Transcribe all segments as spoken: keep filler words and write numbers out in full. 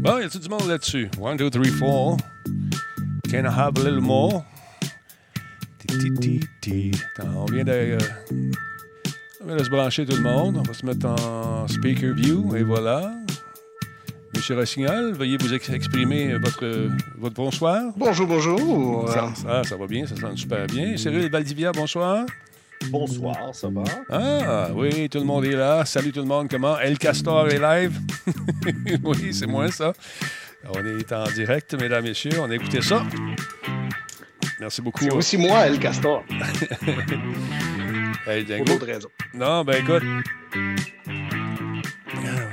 Bon, y a-t-il du monde là-dessus? One, two, three, four. Can I have a little more? On vient de, on vient de se brancher tout le monde. On va se mettre en speaker view. Et voilà. Monsieur Rossignol, veuillez vous exprimer votre, votre bonsoir. Bonjour, bonjour. Ça, ça, ça va bien, ça sonne super bien. Cyril Valdivia, bonsoir. Bonsoir, ça va? Ah, oui, tout le monde est là. Salut tout le monde, comment? El Castor est live. Oui, c'est moi, ça. On est en direct, mesdames, messieurs. On a écouté ça. Merci beaucoup. C'est aussi moi, El Castor. Hey, Dingo. Pour d'autres raisons. Non, ben écoute...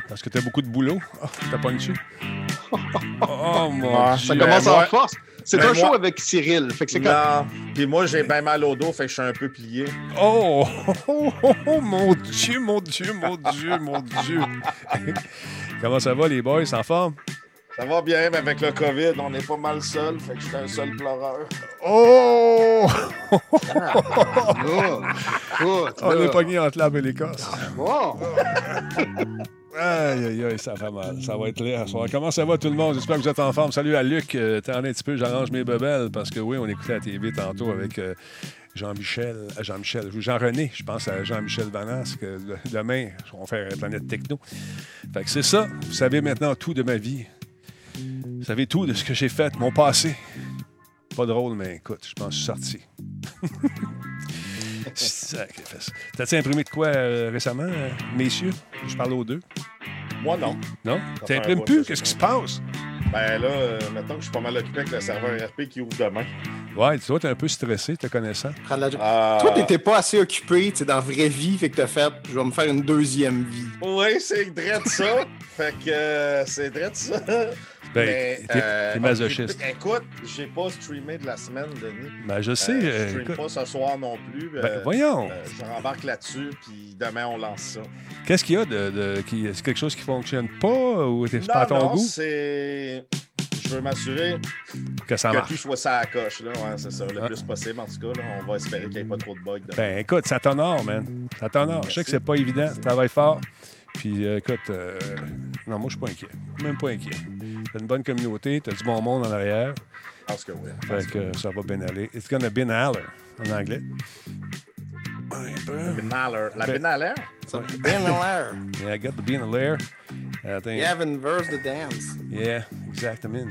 Parce que t'as beaucoup de boulot. Oh, t'as pas une dessus. Oh mon ah, Dieu. Ça commence en force. C'est ben un moi... show avec Cyril. Fait que c'est quand... Non. Puis moi, j'ai bien mal au dos, fait que je suis un peu plié. Oh, oh, oh, oh mon Dieu, mon Dieu, mon Dieu, mon Dieu. Comment ça va, les boys? En forme? Ça va bien, mais avec le COVID, on est pas mal seul, fait que je suis un seul pleureur. Oh! On est pogné entre l'Arbre et l'Écosse. Oh! Aïe, aïe, aïe, ça fait mal. Ça va être l'air ce soir. Comment ça va tout le monde? J'espère que vous êtes en forme. Salut à Luc. Euh, attendez un petit peu, j'arrange mes bebelles parce que oui, on écoutait la T V tantôt avec... Euh, Jean-Michel, Jean-Michel, Jean-René, je pense à Jean-Michel Banas, que demain, on va faire Planète Techno. Fait que c'est ça. Vous savez maintenant tout de ma vie. Vous savez tout de ce que j'ai fait, mon passé. Pas drôle, mais écoute, je pense que je suis sorti. Sacrifice. T'as-tu imprimé de quoi euh, récemment, euh, messieurs? Je parle aux deux. Moi, non. Non? T'imprimes plus? Qu'est-ce qui se passe? Ben là, euh, maintenant que je suis pas mal occupé avec le serveur R P qui ouvre demain. Ouais, toi, t'es un peu stressé, te connaissant. La... Euh... Toi, t'étais pas assez occupé, tu sais, dans la vraie vie, fait que t'as fait, je vais me faire une deuxième vie. Oui, c'est drette ça. Fait que euh, c'est drette ça. Ben, mais, t'es, euh, t'es masochiste. Écoute, j'ai pas streamé de la semaine, Denis. Ben, je sais. Euh, je stream écoute... pas ce soir non plus. Ben, euh, voyons. Euh, je rembarque là-dessus, puis demain, on lance ça. Qu'est-ce qu'il y a de. de qui, c'est quelque chose qui fonctionne pas ou c'est pas à ton non, goût? C'est. Je veux m'assurer que, ça que tout soit ça à la coche. Là. Ouais, c'est ça, le ah. plus possible, en tout cas. Là, on va espérer qu'il n'y ait pas trop de bugs. Demain. Ben, écoute, ça t'honore, man. Ça t'honore. Merci. Je sais que c'est pas évident. Merci. Travaille fort. Puis, euh, écoute, euh, non, moi, je suis pas inquiet. Même pas inquiet. T'as une bonne communauté, t'as du bon monde en arrière. Je pense que oui. Fait que, que ça va bien aller. It's gonna be an aller, en anglais. Been aller. La been aller? Been aller. Yeah, I got the been aller. Attends. You have inverse the dance. Yeah, exactement.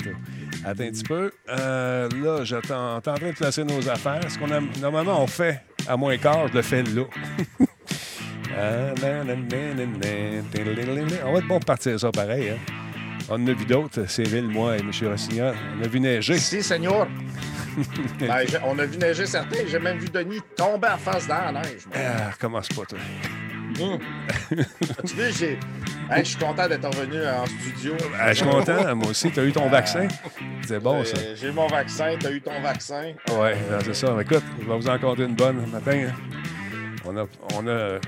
Attends un petit peu. Euh, là, j'attends. T'es en train de placer nos affaires. Ce qu'on a... Normalement, on fait à moins quart, je le fais là. On va être bon de partir ça pareil. Hein? On en a vu d'autres, Cyril, moi et M. Rossignol. On a vu neiger. Si, seigneur. Ben, on a vu neiger certains. J'ai même vu Denis tomber en face dans la neige. Ah, commence pas, toi. Mmh. Tu vois, j'ai... Hey, je suis content d'être revenu en studio. Ben, je suis content, moi aussi. Tu as eu ton vaccin. C'est bon, ça. J'ai mon vaccin, tu as eu ton vaccin. Oui, euh... c'est ça. Écoute, je vais vous en compter une bonne ce matin. Hein. On a, on, a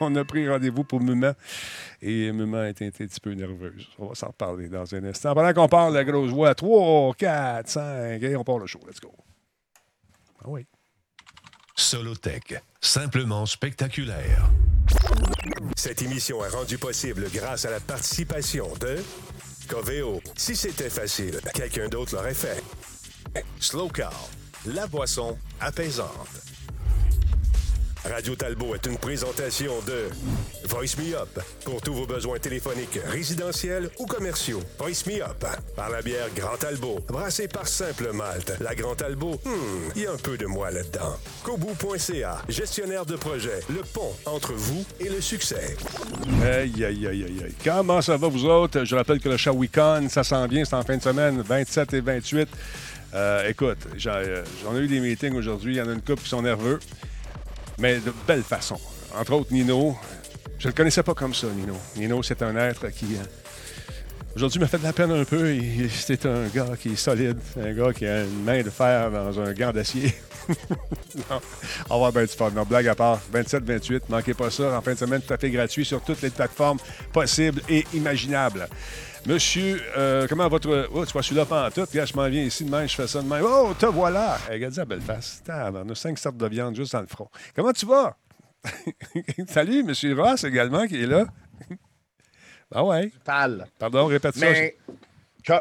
on a pris rendez-vous pour Maman et Maman est un petit peu nerveuse. On va s'en reparler dans un instant. Pendant qu'on parle de la grosse voix, trois, quatre, cinq, et on part le show. Let's go. Ah oui. Solotech, simplement spectaculaire. Cette émission est rendue possible grâce à la participation de Covéo. Si c'était facile, quelqu'un d'autre l'aurait fait. Slow Car, la boisson apaisante. Radio Talbot est une présentation de Voice Me Up pour tous vos besoins téléphoniques, résidentiels ou commerciaux. Voice Me Up par la bière Grand Talbot, brassée par Simple Malte. La Grand Talbot, hmm, il y a un peu de moi là-dedans. Kobo point C A, gestionnaire de projet, le pont entre vous et le succès. Aïe, aïe, aïe, aïe, aïe. Comment ça va, vous autres? Je rappelle que le show WeCon, ça s'en vient, c'est en fin de semaine, vingt-sept et vingt-huit. Euh, écoute, j'en ai, ai eu des meetings aujourd'hui, il y en a une couple qui sont nerveux. Mais de belle façon. Entre autres, Nino. Je ne le connaissais pas comme ça, Nino. Nino, c'est un être qui, euh, aujourd'hui, m'a fait de la peine un peu. C'est un gars qui est solide. Un gars qui a une main de fer dans un gant d'acier. Non, on va avoir bien du fun. Non, blague à part, vingt-sept vingt-huit, manquez pas ça. En fin de semaine, tout à fait gratuit sur toutes les plateformes possibles et imaginables. Monsieur, euh, comment votre... Oh, tu vois, je suis là pendant tout. Regarde, je m'en viens ici demain, je fais ça demain. Oh, te voilà! Hey, regarde la belle face. Tain, on a cinq sortes de viande juste dans le front. Comment tu vas? Salut, Monsieur Ross également, qui est là. Ah ouais? Du pal. Pardon, répète ça. Mais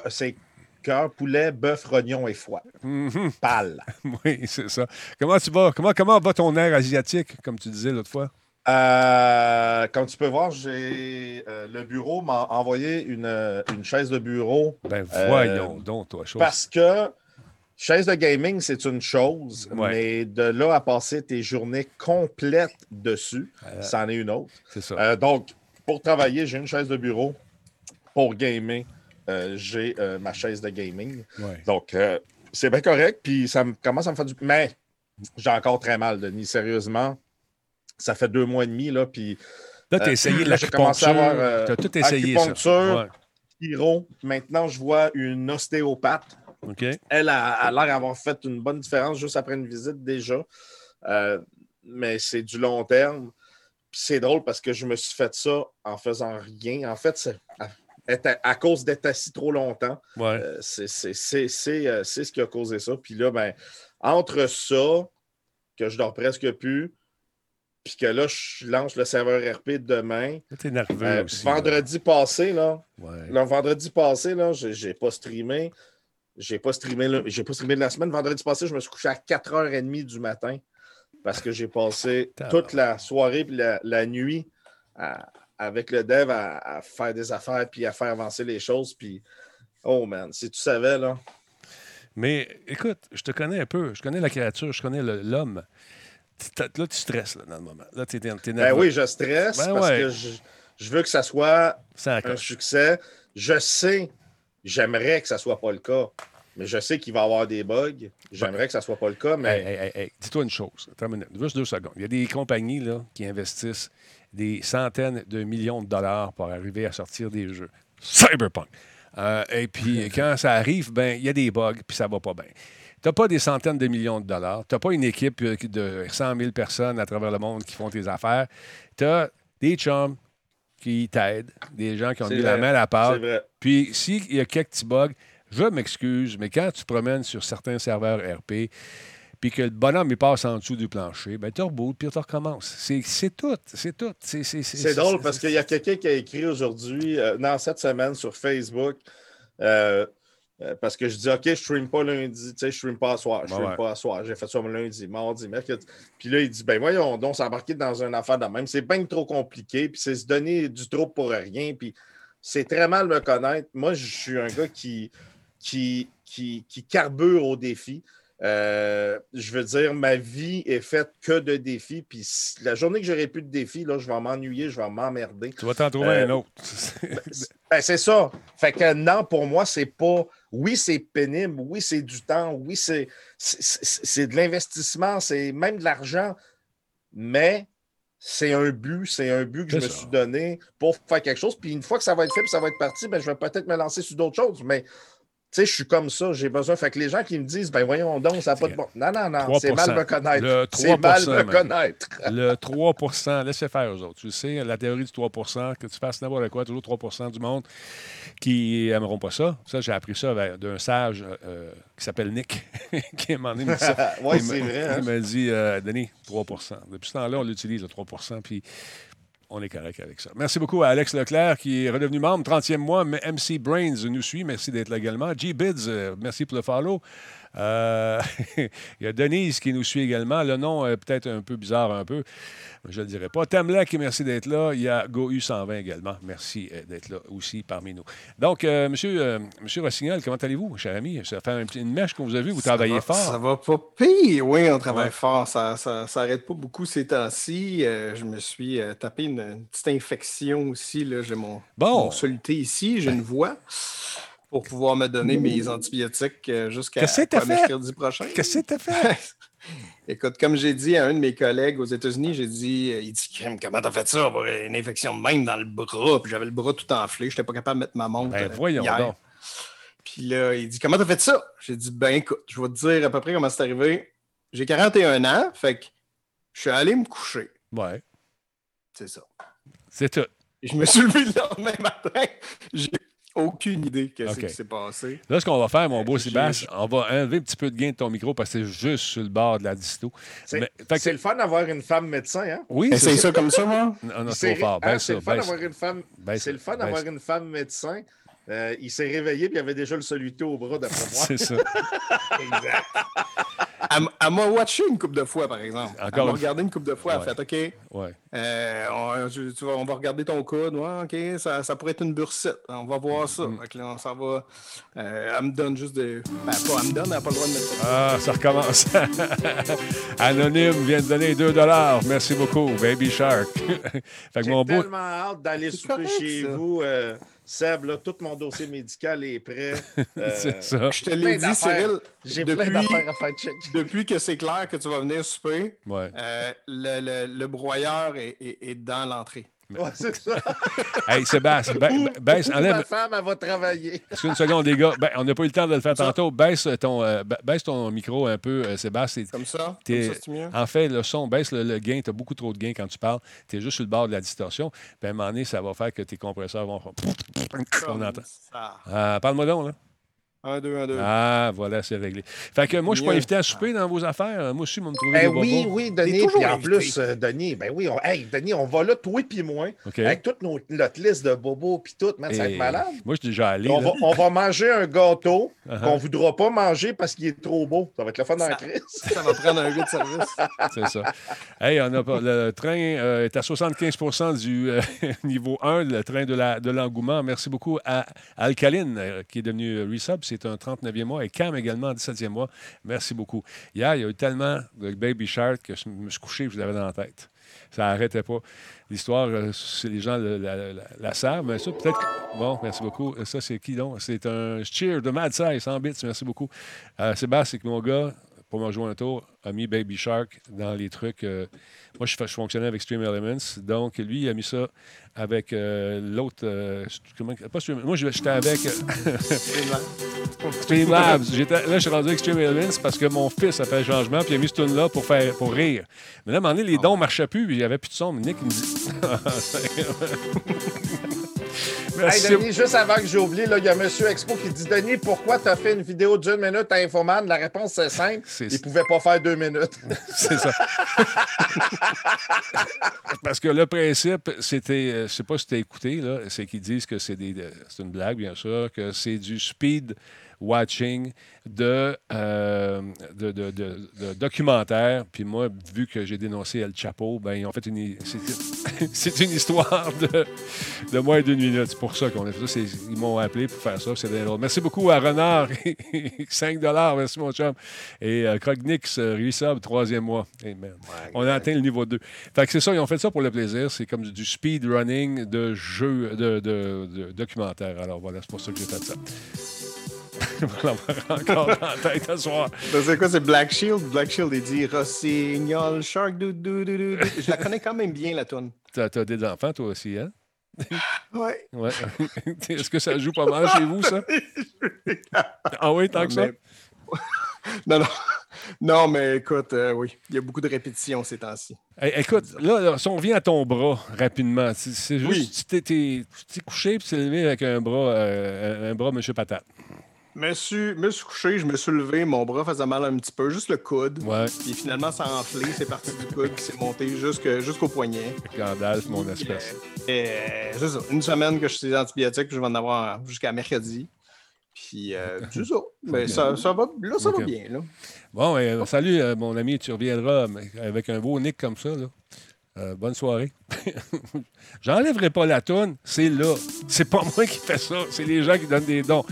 c'est cœur, poulet, bœuf, rognon et foie. Mm-hmm. Pal. Oui, c'est ça. Comment tu vas? Comment, comment va ton air asiatique, comme tu disais l'autre fois? Euh, comme tu peux voir, j'ai euh, le bureau m'a envoyé une, une chaise de bureau. Ben voyons euh, donc, toi, chose. Parce que chaise de gaming, c'est une chose, ouais. Mais de là à passer tes journées complètes dessus, euh, c'en est une autre. C'est ça. Euh, donc, pour travailler, j'ai une chaise de bureau. Pour gamer, euh, j'ai euh, ma chaise de gaming. Ouais. Donc, euh, c'est bien correct, puis ça me, commence à me faire du... Mais j'ai encore très mal, Denis, sérieusement. Ça fait deux mois et demi, là, puis... Là, t'as euh, essayé de l'acupuncture, euh, t'as tout essayé, acupuncture, chiro. Ouais. Maintenant, je vois une ostéopathe. Okay. Elle a, a l'air d'avoir fait une bonne différence juste après une visite, déjà. Euh, mais c'est du long terme. Puis c'est drôle, parce que je me suis fait ça en faisant rien. En fait, c'est à, à cause d'être assis trop longtemps. Ouais. Euh, c'est, c'est, c'est, c'est, euh, c'est ce qui a causé ça. Puis là, ben entre ça, que je dors presque plus... Puis que là, je lance le serveur R P demain. T'es nerveux euh, aussi. Vendredi là. passé, là. Ouais. là. Vendredi passé, là, j'ai, j'ai pas streamé. J'ai pas streamé, là, j'ai pas streamé de la semaine. Vendredi passé, je me suis couché à quatre heures trente du matin parce que j'ai passé toute la soirée puis la, la nuit à, avec le dev à, à faire des affaires puis à faire avancer les choses. Puis, oh man, si tu savais, là. Mais écoute, je te connais un peu. Je connais la créature, je connais le, l'homme. Là, tu stresses là, dans le moment. Là, t'es, t'es nerveux. Ben oui, je stresse ben parce ouais. que je, je veux que ça soit ça un succès. Je sais, j'aimerais que ça soit pas le cas, mais je sais qu'il va y avoir des bugs. J'aimerais ben, que ça soit pas le cas, mais... Hey, hey, hey, dis-toi une chose. Attends une minute. Juste deux secondes. Il y a des compagnies là, qui investissent des centaines de millions de dollars pour arriver à sortir des jeux. Cyberpunk. Euh, et puis, quand ça arrive, ben il y a des bugs, puis ça va pas bien. Tu n'as pas des centaines de millions de dollars. Tu n'as pas une équipe de cent mille personnes à travers le monde qui font tes affaires. Tu as des chums qui t'aident, des gens qui ont c'est mis vrai. la main à la pâte. Puis s'il y a quelques petits bugs, je m'excuse, mais quand tu promènes sur certains serveurs R P puis que le bonhomme il passe en dessous du plancher, ben tu rebootes puis tu recommences. C'est, c'est tout, c'est tout. C'est, c'est, c'est, c'est drôle c'est, parce qu'il y a quelqu'un qui a écrit aujourd'hui, euh, non, cette semaine sur Facebook... Euh, Euh, parce que je dis, OK, je ne stream pas lundi, tu sais, je ne stream pas à soir, je ne stream ouais. pas à soir. J'ai fait ça lundi, mardi, mercredi. Puis là, il dit, ben voyons, donc s'embarquer dans une affaire de même, c'est bien trop compliqué, puis c'est se donner du trop pour rien, puis c'est très mal me connaître. Moi, je suis un gars qui, qui, qui, qui carbure aux défis. Euh, je veux dire, ma vie est faite que de défis, puis si, la journée que j'aurai plus de défis, là, je vais m'ennuyer, je vais m'emmerder. Tu vas t'en trouver euh, un autre. ben, ben, c'est ça. Fait que non, pour moi, c'est pas... Oui, c'est pénible, oui, c'est du temps, oui, c'est, c'est, c'est de l'investissement, c'est même de l'argent, mais c'est un but, c'est un but que c'est je ça. me suis donné pour faire quelque chose. Puis une fois que ça va être fait et ça va être parti, ben, je vais peut-être me lancer sur d'autres choses, mais... Tu sais, je suis comme ça, j'ai besoin. Fait que les gens qui me disent, ben voyons donc, ça n'a pas de bon. Non, non, non, c'est mal me connaître. Le trois pour cent, c'est mal me connaître. Le trois pour cent, laissez faire eux autres. Tu sais, la théorie du trois pour cent, que tu fasses n'importe quoi, toujours trois pour cent du monde qui n'aimeront pas ça. Ça, j'ai appris ça d'un sage euh, qui s'appelle Nick, qui m'a dit ça. Oui, c'est m'a, vrai. Hein? Il m'a dit, euh, Denis, trois pour cent. Depuis ce temps-là, on l'utilise, le trois pour cent, puis on est correct avec ça. Merci beaucoup à Alex Leclerc qui est redevenu membre, trentième mois. M C Brains nous suit. Merci d'être là également. Gbids, euh, merci pour le follow. Euh, il y a Denise qui nous suit également. Le nom est peut-être un peu bizarre, un peu. Je ne le dirai pas. Tamlek, merci d'être là. Il y a Go U cent vingt également. Merci d'être là aussi parmi nous. Donc, euh, monsieur, euh, monsieur Rossignol, comment allez-vous, cher ami? Ça fait une mèche qu'on vous a vu. Vous ça travaillez va, fort. Ça va pas pire. Oui, on travaille ouais. fort. Ça s'arrête pas beaucoup ces temps-ci. Euh, je me suis euh, tapé une, une petite infection aussi. Là. J'ai mon, bon. mon soluté ici. J'ai une voix. Pour pouvoir me donner mes antibiotiques jusqu'à quoi, mercredi prochain. Qu'est-ce que t'as fait? Écoute, comme j'ai dit à un de mes collègues aux États-Unis, j'ai dit, il dit, crème, comment t'as fait ça pour une infection de même dans le bras? Puis j'avais le bras tout enflé, je n'étais pas capable de mettre ma montre. Ben voyons hier. donc. Puis là, il dit, comment t'as fait ça? J'ai dit, ben écoute, je vais te dire à peu près comment c'est arrivé. J'ai quarante et un ans, fait que je suis allé me coucher. Ouais. C'est ça. C'est tout. Et je me suis levé le lendemain matin, j'ai aucune idée de okay. ce qui s'est passé. Là, ce qu'on va faire, mon beau Sébastien, on va enlever un petit peu de gain de ton micro parce que c'est juste sur le bord de la disto. C'est, mais, fait que... c'est le fun d'avoir une femme médecin, hein? Oui, c'est, c'est ça comme ça, moi. Non, non, c'est trop fort. Ben, ah, c'est, ça, le ben, c'est... Une femme... ben, c'est le fun d'avoir ben, une femme médecin. Euh, il s'est réveillé et il avait déjà le soluté au bras d'après moi. C'est ça. Exact. Elle, elle m'a watché une couple de fois, par exemple. Encore elle m'a regardé une couple de fois. Ouais. Elle a fait « OK, ouais. euh, on, je, tu vois, on va regarder ton coude. Ouais, OK, ça, ça pourrait être une bursite. On va voir ça. Mm-hmm. » Donc, là, on s'en va. Euh, elle me donne juste des... Ben, pas, elle me donne, elle n'a pas le droit de mettre ça. Ah, ça recommence. Anonyme vient de donner deux dollars. Merci beaucoup, Baby Shark. Fait que j'ai mon tellement beau... hâte d'aller c'est souper correct, chez ça. Vous. Euh... Seb, là, tout mon dossier médical est prêt. Euh, c'est ça. Je te l'ai dit, Cyril, j'ai depuis, plein d'affaires à faire check. Depuis que c'est clair que tu vas venir souper, ouais. euh, le, le, le broyeur est, est, est dans l'entrée. Ouais, c'est ça. Hey, Sébastien, ben, baisse. Enlève... Ma femme, elle va travailler. Excuse une seconde, les gars. Ben, on n'a pas eu le temps de le faire tantôt. Baisse ton, euh, baisse ton micro un peu, euh, Sébastien. Comme ça. Comme ça, c'est mieux. En fait, le son, baisse le, le gain. Tu as beaucoup trop de gain quand tu parles. Tu es juste sur le bord de la distorsion. Ben, à un moment donné, ça va faire que tes compresseurs vont. On entend. Euh, parle-moi donc, là. Un, deux, un, deux. Ah, voilà, c'est réglé. Fait que moi, je ne suis pas invité à souper dans vos affaires. Moi aussi, vous me trouvez ben des bonbons. Oui, oui, Denis. Puis en plus, euh, Denis, ben oui, on, hey, Denis, on va là, toi et moi, okay. avec toute nos, notre liste de bobos puis tout. Man, ça va être malade. Moi, je suis déjà allé. On va, on va manger un gâteau uh-huh. qu'on ne voudra pas manger parce qu'il est trop beau. Ça va être le fun dans la crise. Ça va prendre un jeu de service. C'est ça. Hey, on a pas, le train euh, est à soixante-quinze pour cent du euh, niveau un, le train de, la, de l'engouement. Merci beaucoup à Alcaline, euh, qui est devenu Resub. C'est C'est un trente-neuvième mois et Cam également, dix-septième mois. Merci beaucoup. Hier, il y a eu tellement de Baby Shark que je me suis couché et je l'avais dans la tête. Ça n'arrêtait pas. L'histoire, c'est les gens la, la, la, la savent, mais ça, peut-être... Que... Bon, merci beaucoup. Ça, c'est qui, donc? C'est un cheer de Mad Size, cent bits. Merci beaucoup. Euh, Sébastien, c'est que mon gars, pour me jouer un tour, a mis Baby Shark dans les trucs... Euh... Moi, je, je fonctionnais avec Stream Elements. Donc, lui, il a mis ça avec euh, l'autre... Euh, comment, pas Stream, moi, j'étais avec... Stream Labs. J'étais, là, je suis rendu avec Stream Elements parce que mon fils a fait un changement puis il a mis ce tune-là pour, faire, pour rire. Mais là, à un moment donné, les dons ne marchaient plus puis il n'y avait plus de son. Mais Nick, il me dit... Merci. Hey, Denis, juste avant que j'ai oublié, il y a Monsieur Expo qui dit « Denis, pourquoi tu as fait une vidéo d'une minute à Infoman? » La réponse, c'est simple. C'est... Il ne pouvait pas faire deux minutes. C'est ça. Parce que le principe, c'était, je ne sais pas si tu as écouté, là, c'est qu'ils disent que c'est, des, c'est une blague, bien sûr, que c'est du speed watching de, euh, de, de, de, de documentaires. Puis moi, vu que j'ai dénoncé El Chapo, ben ils ont fait une... C'est, c'est une histoire de, de moins d'une minute. C'est pour ça qu'on a fait ça. C'est, ils m'ont appelé pour faire ça. C'est bien drôle. Merci beaucoup à Renard. cinq dollars. Merci, mon chum. Et euh, Crognix, euh, Ruissab, troisième mois. Amen. Ouais, on a atteint le niveau deux. Fait que c'est ça. Ils ont fait ça pour le plaisir. C'est comme du speed running de jeux, de, de, de, de documentaires. Alors voilà, c'est pour ça que j'ai fait ça. On va l'avoir encore dans la tête ce soir. C'est quoi, c'est Black Shield? Black Shield, il dit Rossignol, Shark, dou dou dou dou. Je la connais quand même bien, la toune. T'as, t'as des enfants, toi aussi, hein? Ouais. Ouais. Est-ce que ça joue pas mal chez vous, ça? Ah oui, tant non, que mais... ça? Non, non. Non, mais écoute, euh, oui, il y a beaucoup de répétitions ces temps-ci. Hey, écoute, là, là, si on revient à ton bras rapidement, c'est, c'est juste, oui. tu t'es, t'es, t'es couché et tu t'es levé avec un bras, euh, un bras Monsieur Patate. Je suis, me suis couché, je me suis levé, mon bras faisait mal un petit peu, juste le coude. Ouais. Puis finalement, ça a enflé, c'est parti du coude, puis c'est monté jusque, jusqu'au poignet. Gandalf, mon espèce. Et, euh, c'est ça, une semaine que je suis antibiotique, puis je vais en avoir jusqu'à mercredi. Puis euh, c'est ça. Mais ça, ça va, là, ça okay. va bien. Là. Bon, euh, salut, euh, mon ami, tu reviendras avec un beau nick comme ça, là. Euh, bonne soirée. J'enlèverai pas la toune, c'est là. C'est pas moi qui fais ça, c'est les gens qui donnent des dons.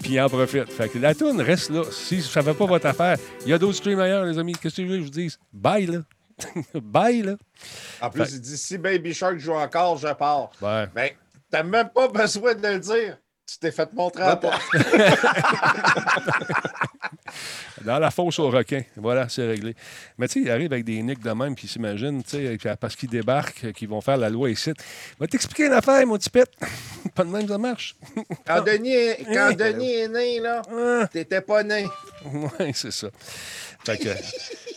Puis ils en profitent. Fait que la toune reste là. Si ça ne fait pas votre affaire, il y a d'autres streams ailleurs, les amis. Qu'est-ce que tu veux que je vous dise? Bye, là. Bye, là. En plus, fait... il dit, si Baby Shark joue encore, je pars. Ben, ben t'as même pas besoin de le dire. Tu t'es fait montrer à toi. Dans la fosse au requin. Voilà, c'est réglé. Mais tu sais, il arrive avec des nicks de même qui s'imaginent, tu sais, parce qu'ils débarquent, qu'ils vont faire la loi ici. Va t'expliquer une affaire, mon petit pète. Pas de même, ça marche. Quand Denis, quand oui. Denis est né, là, ah. t'étais pas né. Oui, c'est ça. Fait que...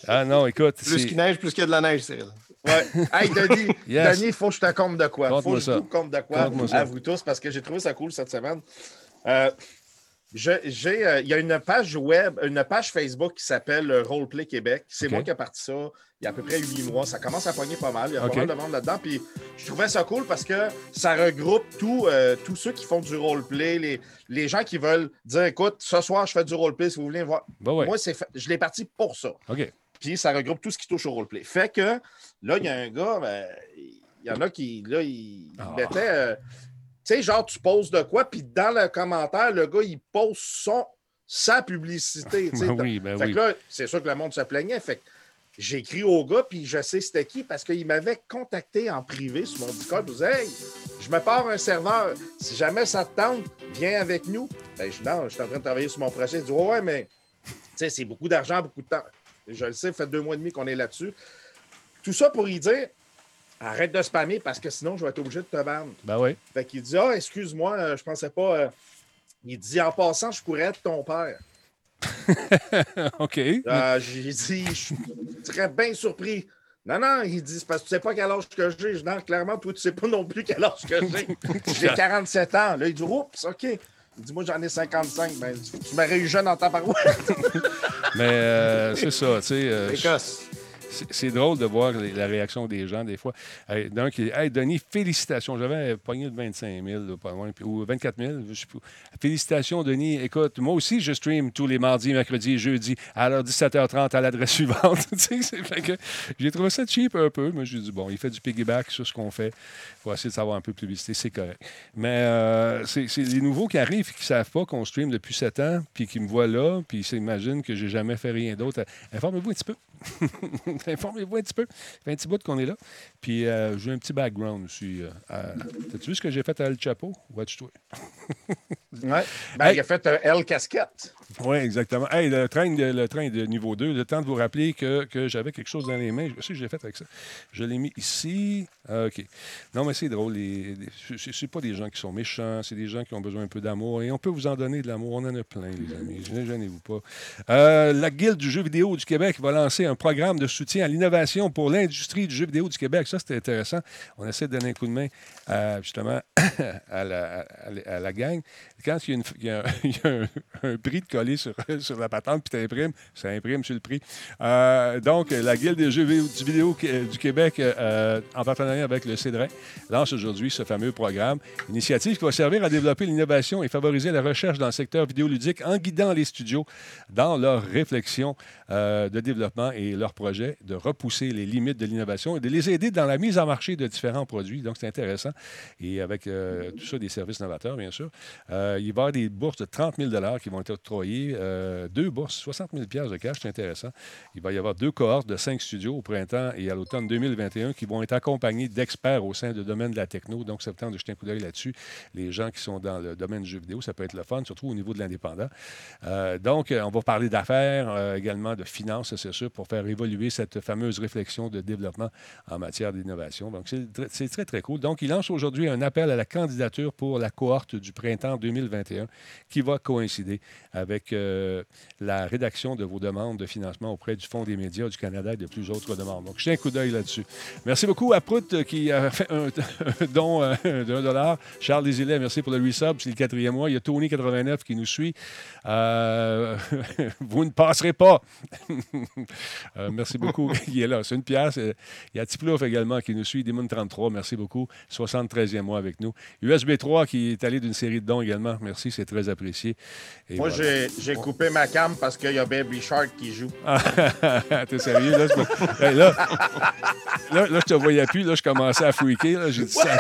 Ah non, écoute... Plus c'est... qu'il neige, plus qu'il y a de la neige, Cyril. Ouais. Hey, Denis, yes. Denis, faut que je te compte de quoi. Compte faut que je vous compte de quoi compte à vous tous, parce que j'ai trouvé ça cool cette semaine. Euh, je, j'ai, euh, il y a une page web, une page Facebook qui s'appelle Roleplay Québec. C'est okay. moi qui ai parti ça il y a à peu près huit mois. Ça commence à pogner pas mal. Il y a okay. pas mal de monde là-dedans. Puis je trouvais ça cool parce que ça regroupe tout, euh, tous ceux qui font du roleplay, les, les gens qui veulent dire, écoute, ce soir, je fais du roleplay, si vous voulez me voir. Ben ouais. Moi, c'est fa... je l'ai parti pour ça. OK. Puis ça regroupe tout ce qui touche au roleplay. Fait que là, il y a un gars, ben, il y en a qui, là, il, il oh. mettait... Euh, tu sais, genre, tu poses de quoi, puis dans le commentaire, le gars, il pose son, sa publicité. Ben oui, ben fait oui. que là, c'est sûr que le monde se plaignait. Fait que j'ai écrit au gars, puis je sais c'était qui, parce qu'il m'avait contacté en privé sur mon Discord. Il me disait « Hey, je me pars un serveur. Si jamais ça te tente, viens avec nous. » Ben, je dis « Non, je suis en train de travailler sur mon projet. » Il dit « Ouais, mais tu sais, c'est beaucoup d'argent, beaucoup de temps. » Je le sais, ça fait deux mois et demi qu'on est là-dessus. Tout ça pour y dire, arrête de spammer parce que sinon, je vais être obligé de te vendre. Ben oui. Fait qu'il dit, ah, oh, excuse-moi, je pensais pas. Euh... Il dit, en passant, je pourrais être ton père. OK. Euh, j'ai dit, je suis très bien surpris. Non, non, il dit, c'est parce que tu sais pas quel âge que j'ai. Non, clairement, toi, tu sais pas non plus quel âge que j'ai. J'ai quarante-sept ans. Là, il dit, oups, OK. Il dit, moi, j'en ai cinquante-cinq. Ben, tu m'aurais eu jeune dans ta parole. Mais euh, c'est ça, tu sais. Euh, c'est, c'est drôle de voir les, la réaction des gens, des fois. Hey, donc, hey, Denis, félicitations. J'avais pogné le vingt-cinq mille, là, pas loin, ou vingt-quatre mille. Je sais plus. Félicitations, Denis. Écoute, moi aussi, je stream tous les mardis, mercredis et jeudis à l'heure dix-sept heures trente à l'adresse suivante. Tu sais, fait que j'ai trouvé ça cheap un peu, mais j'ai dit, bon, il fait du piggyback sur ce qu'on fait. Il faut essayer de savoir un peu de publicité, c'est correct. Mais euh, c'est, c'est les nouveaux qui arrivent et qui ne savent pas qu'on stream depuis sept ans, puis qui me voient là, puis ils s'imaginent que j'ai jamais fait rien d'autre. Informez-vous un petit peu. Informez-vous un petit peu. Ça fait un petit bout qu'on est là. Puis euh, j'ai un petit background aussi. Euh, à... T'as-tu vu ce que j'ai fait à El Chapo? Watch-toi. Ouais. Ben, hey. Il a fait un El Casquette. Oui, exactement. Hey, le train, de, le train de niveau deux, le temps de vous rappeler que, que j'avais quelque chose dans les mains. Je sais que j'ai fait avec ça. Je l'ai mis ici. Ah, OK. Non, mais c'est drôle. Les, les, c'est, c'est pas des gens qui sont méchants. C'est des gens qui ont besoin un peu d'amour. Et on peut vous en donner de l'amour. On en a plein, les amis. Ne gênez-vous pas. Euh, la Guilde du jeu vidéo du Québec va lancer un programme de soutien à l'innovation pour l'industrie du jeu vidéo du Québec. Ça, c'était intéressant. On essaie de donner un coup de main à, justement à, la, à, la, à la gang. Quand il y a, une, il y a, un, il y a un, un prix de collé sur, sur la patente puis tu imprimes, ça imprime sur le prix. Euh, donc, la Guilde des jeux du vidéo du Québec, euh, en partenariat avec le Cédrin, lance aujourd'hui ce fameux programme. Initiative qui va servir à développer l'innovation et favoriser la recherche dans le secteur vidéoludique en guidant les studios dans leur réflexion euh, de développement et leur projet de repousser les limites de l'innovation et de les aider dans la mise en marché de différents produits. Donc, c'est intéressant. Et avec euh, tout ça, des services novateurs, bien sûr. Euh, il va y avoir des bourses de trente mille dollars qui vont être octroyées. Euh, deux bourses, soixante mille dollars de cash, c'est intéressant. Il va y avoir deux cohortes de cinq studios au printemps et à l'automne deux mille vingt et un qui vont être accompagnés d'experts au sein du domaine de la techno. Donc, c'est le temps de jeter un coup d'œil là-dessus. Les gens qui sont dans le domaine du jeu vidéo, ça peut être le fun, surtout au niveau de l'indépendant. Euh, donc, on va parler d'affaires, euh, également de finances, c'est sûr, pour faire évoluer cette fameuse réflexion de développement en matière d'innovation. Donc, c'est, c'est très, très cool. Donc, il lance aujourd'hui un appel à la candidature pour la cohorte du printemps deux mille vingt et un qui va coïncider avec euh, la rédaction de vos demandes de financement auprès du Fonds des médias du Canada et de plus autres demandes. Donc, jetez un coup d'œil là-dessus. Merci beaucoup à Prout qui a fait un, un don euh, d'un dollar. Charles Desilets, merci pour le resub. C'est le quatrième mois. Il y a Tony quatre-vingt-neuf qui nous suit. Euh, vous ne passerez pas. euh, merci beaucoup. Il est là. C'est une pièce. Il y a Tiplouf également qui nous suit. Demon trente-trois, merci beaucoup. soixante-treizième mois avec nous. U S B trois qui est allé d'une série de dons également. Merci, c'est très apprécié. Et moi, voilà. j'ai, j'ai coupé ma cam parce qu'il y a Baby Shark qui joue. T'es sérieux? Là, je... hey, là, là, là, je te voyais plus. Là, je commençais à freaker. Là. J'ai dit, ça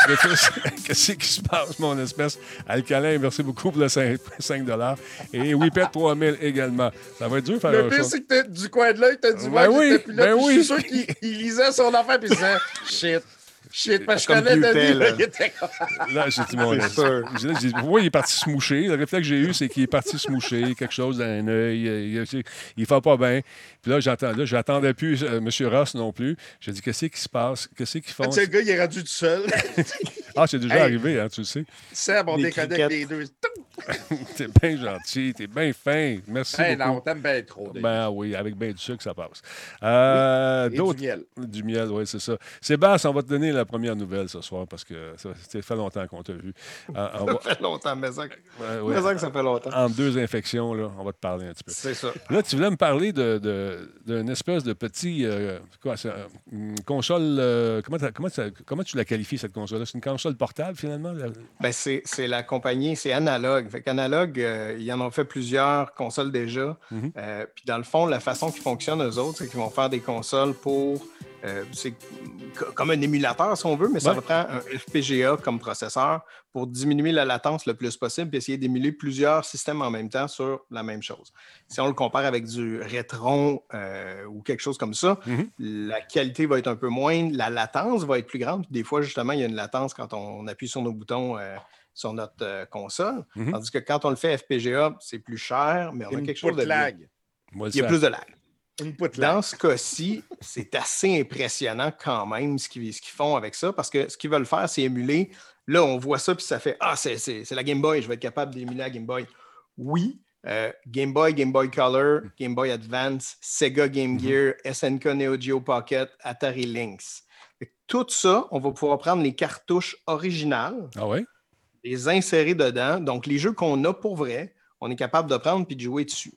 qu'est-ce qui se passe, mon espèce? Alcalin, merci beaucoup pour le cinq dollars. Et Whippet trois mille également. Ça va être dur faire le pire, c'est que du coin de l'œil, t'as du mal. Ben oui, ben oui. Je suis sûr qu'il il lisait son affaire et disait « Shit ». Shit, parce que je connais Denis, là, il était là, j'ai dit, mon Dieu. Pourquoi il est parti se moucher? Le réflexe que j'ai eu, c'est qu'il est parti se moucher, quelque chose dans un œil, il ne fait pas bien. Puis là, j'attends, là, j'attendais plus euh, M. Ross non plus. J'ai dit, qu'est-ce qui se passe? Qu'est-ce qu'ils font? Tu sais, le gars, il est rendu tout seul. Ah, c'est déjà hey, arrivé, hein, tu le sais. Seb, on déconnecte les deux. T'es bien gentil, t'es bien fin. Merci hey, beaucoup. Non, on t'aime bien trop. D'ailleurs. Ben oui, avec bien du sucre, ça passe. Euh, oui. Et du miel. Du miel, oui, c'est ça. Sébastien, on va te donner la première nouvelle ce soir parce que ça, ça fait longtemps qu'on t'a vu. Euh, on ça va... fait longtemps, mais ça... Ouais, ouais, mais ça, que ça fait longtemps. En deux infections, là, on va te parler un petit peu. C'est ça. Là, tu voulais me parler de, de, d'une espèce de petit... Euh, quoi, c'est, euh, console... Euh, comment, comment, comment tu la qualifies, cette console-là? C'est une console portable, finalement? La... Ben, c'est, c'est la compagnie, c'est Analog. Fait qu'Analog, euh, ils en ont fait plusieurs consoles déjà. Mm-hmm. Euh, puis dans le fond, la façon qu'ils fonctionnent, eux autres, c'est qu'ils vont faire des consoles pour... Euh, c'est comme un émulateur, si on veut, mais ça ouais. prend un F P G A comme processeur pour diminuer la latence le plus possible et essayer d'émuler plusieurs systèmes en même temps sur la même chose. Si on le compare avec du Retron euh, ou quelque chose comme ça, mm-hmm. la qualité va être un peu moindre, la latence va être plus grande. Des fois, justement, il y a une latence quand on appuie sur nos boutons euh, sur notre euh, console. Mm-hmm. Tandis que quand on le fait F P G A, c'est plus cher, mais on a quelque chose de lag. Moi, il y a plus de lag. Dans ce cas-ci, c'est assez impressionnant quand même ce qu'ils, ce qu'ils font avec ça, parce que ce qu'ils veulent faire, c'est émuler. Là, on voit ça, puis ça fait « Ah, c'est, c'est, c'est la Game Boy, je vais être capable d'émuler la Game Boy. » Oui, euh, Game Boy, Game Boy Color, Game Boy Advance, Sega Game Gear, S N K Neo Geo Pocket, Atari Lynx. Tout ça, on va pouvoir prendre les cartouches originales, ah ouais? les insérer dedans. Donc, les jeux qu'on a pour vrai, on est capable de prendre puis de jouer dessus.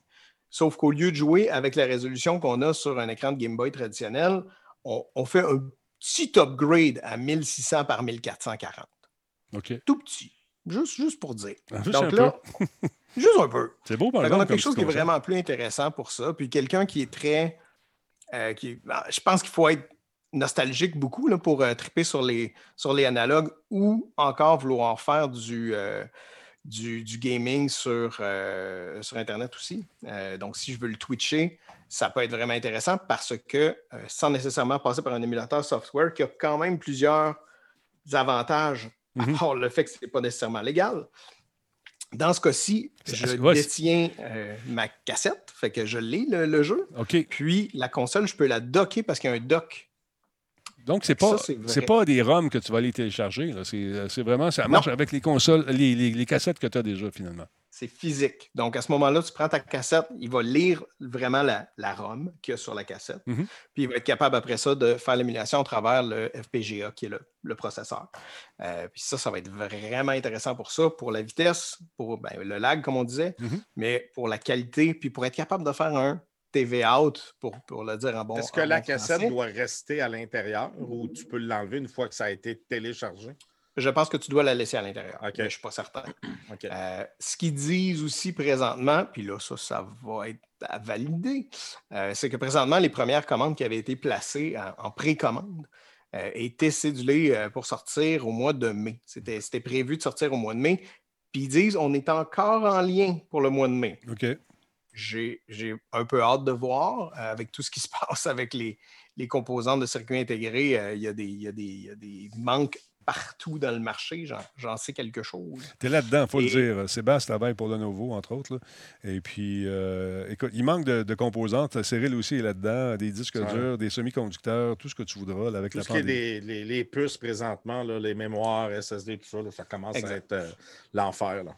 Sauf qu'au lieu de jouer avec la résolution qu'on a sur un écran de Game Boy traditionnel, on, on fait un petit upgrade à mille six cents par mille quatre cent quarante. OK. Tout petit. Juste, juste pour dire. Ah, juste Donc un là, peu. juste un peu. C'est beau, par exemple. On a quelque chose qui est vraiment plus intéressant pour ça. Puis quelqu'un qui est très... Euh, qui, je pense qu'il faut être nostalgique beaucoup là, pour euh, triper sur les, sur les analogues ou encore vouloir faire du... Euh, Du, du gaming sur, euh, sur Internet aussi. Euh, donc, si je veux le twitcher, ça peut être vraiment intéressant parce que euh, sans nécessairement passer par un émulateur software qui a quand même plusieurs avantages, mm-hmm. à part le fait que ce n'est pas nécessairement légal. Dans ce cas-ci, je ouais, détiens euh, ma cassette, fait que je l'ai, le, le jeu. Okay. Puis, la console, je peux la docker parce qu'il y a un dock. Donc, ce n'est pas, c'est c'est pas des ROM que tu vas aller télécharger. Là. C'est, c'est vraiment, ça marche non. avec les consoles, les, les, les cassettes que tu as déjà, finalement. C'est physique. Donc, à ce moment-là, tu prends ta cassette, il va lire vraiment la, la ROM qu'il y a sur la cassette. Mm-hmm. Puis, il va être capable, après ça, de faire l'émulation à travers le F P G A, qui est le, le processeur. Euh, puis ça, ça va être vraiment intéressant pour ça, pour la vitesse, pour ben, le lag, comme on disait, mm-hmm. mais pour la qualité, puis pour être capable de faire un T V out, pour, pour le dire en bon Est-ce que la cassette français. doit rester à l'intérieur ou tu peux l'enlever une fois que ça a été téléchargé? Je pense que tu dois la laisser à l'intérieur, okay. mais je ne suis pas certain. Okay. Euh, ce qu'ils disent aussi présentement, puis là, ça, ça va être à valider, euh, c'est que présentement, les premières commandes qui avaient été placées en, en précommande euh, étaient cédulées euh, pour sortir au mois de mai. C'était, c'était prévu de sortir au mois de mai. Puis ils disent, on est encore en lien pour le mois de mai. OK. J'ai, j'ai un peu hâte de voir euh, avec tout ce qui se passe avec les, les composantes de circuits intégrés. Euh, il y a des, il y a des, il y a des manques partout dans le marché. J'en, j'en sais quelque chose. Tu es là-dedans, il faut Et... le dire. Sébastien travaille pour Lenovo, entre autres. Là. Et puis, euh, écoute, il manque de, de composantes. Cyril aussi est là-dedans. Des disques ouais. durs, des semi-conducteurs, tout ce que tu voudras. Là, avec tout la ce pandémie. Qui est des, les, les puces présentement, là, les mémoires, S S D, tout ça, là, ça commence exact. à être euh, l'enfer. Là.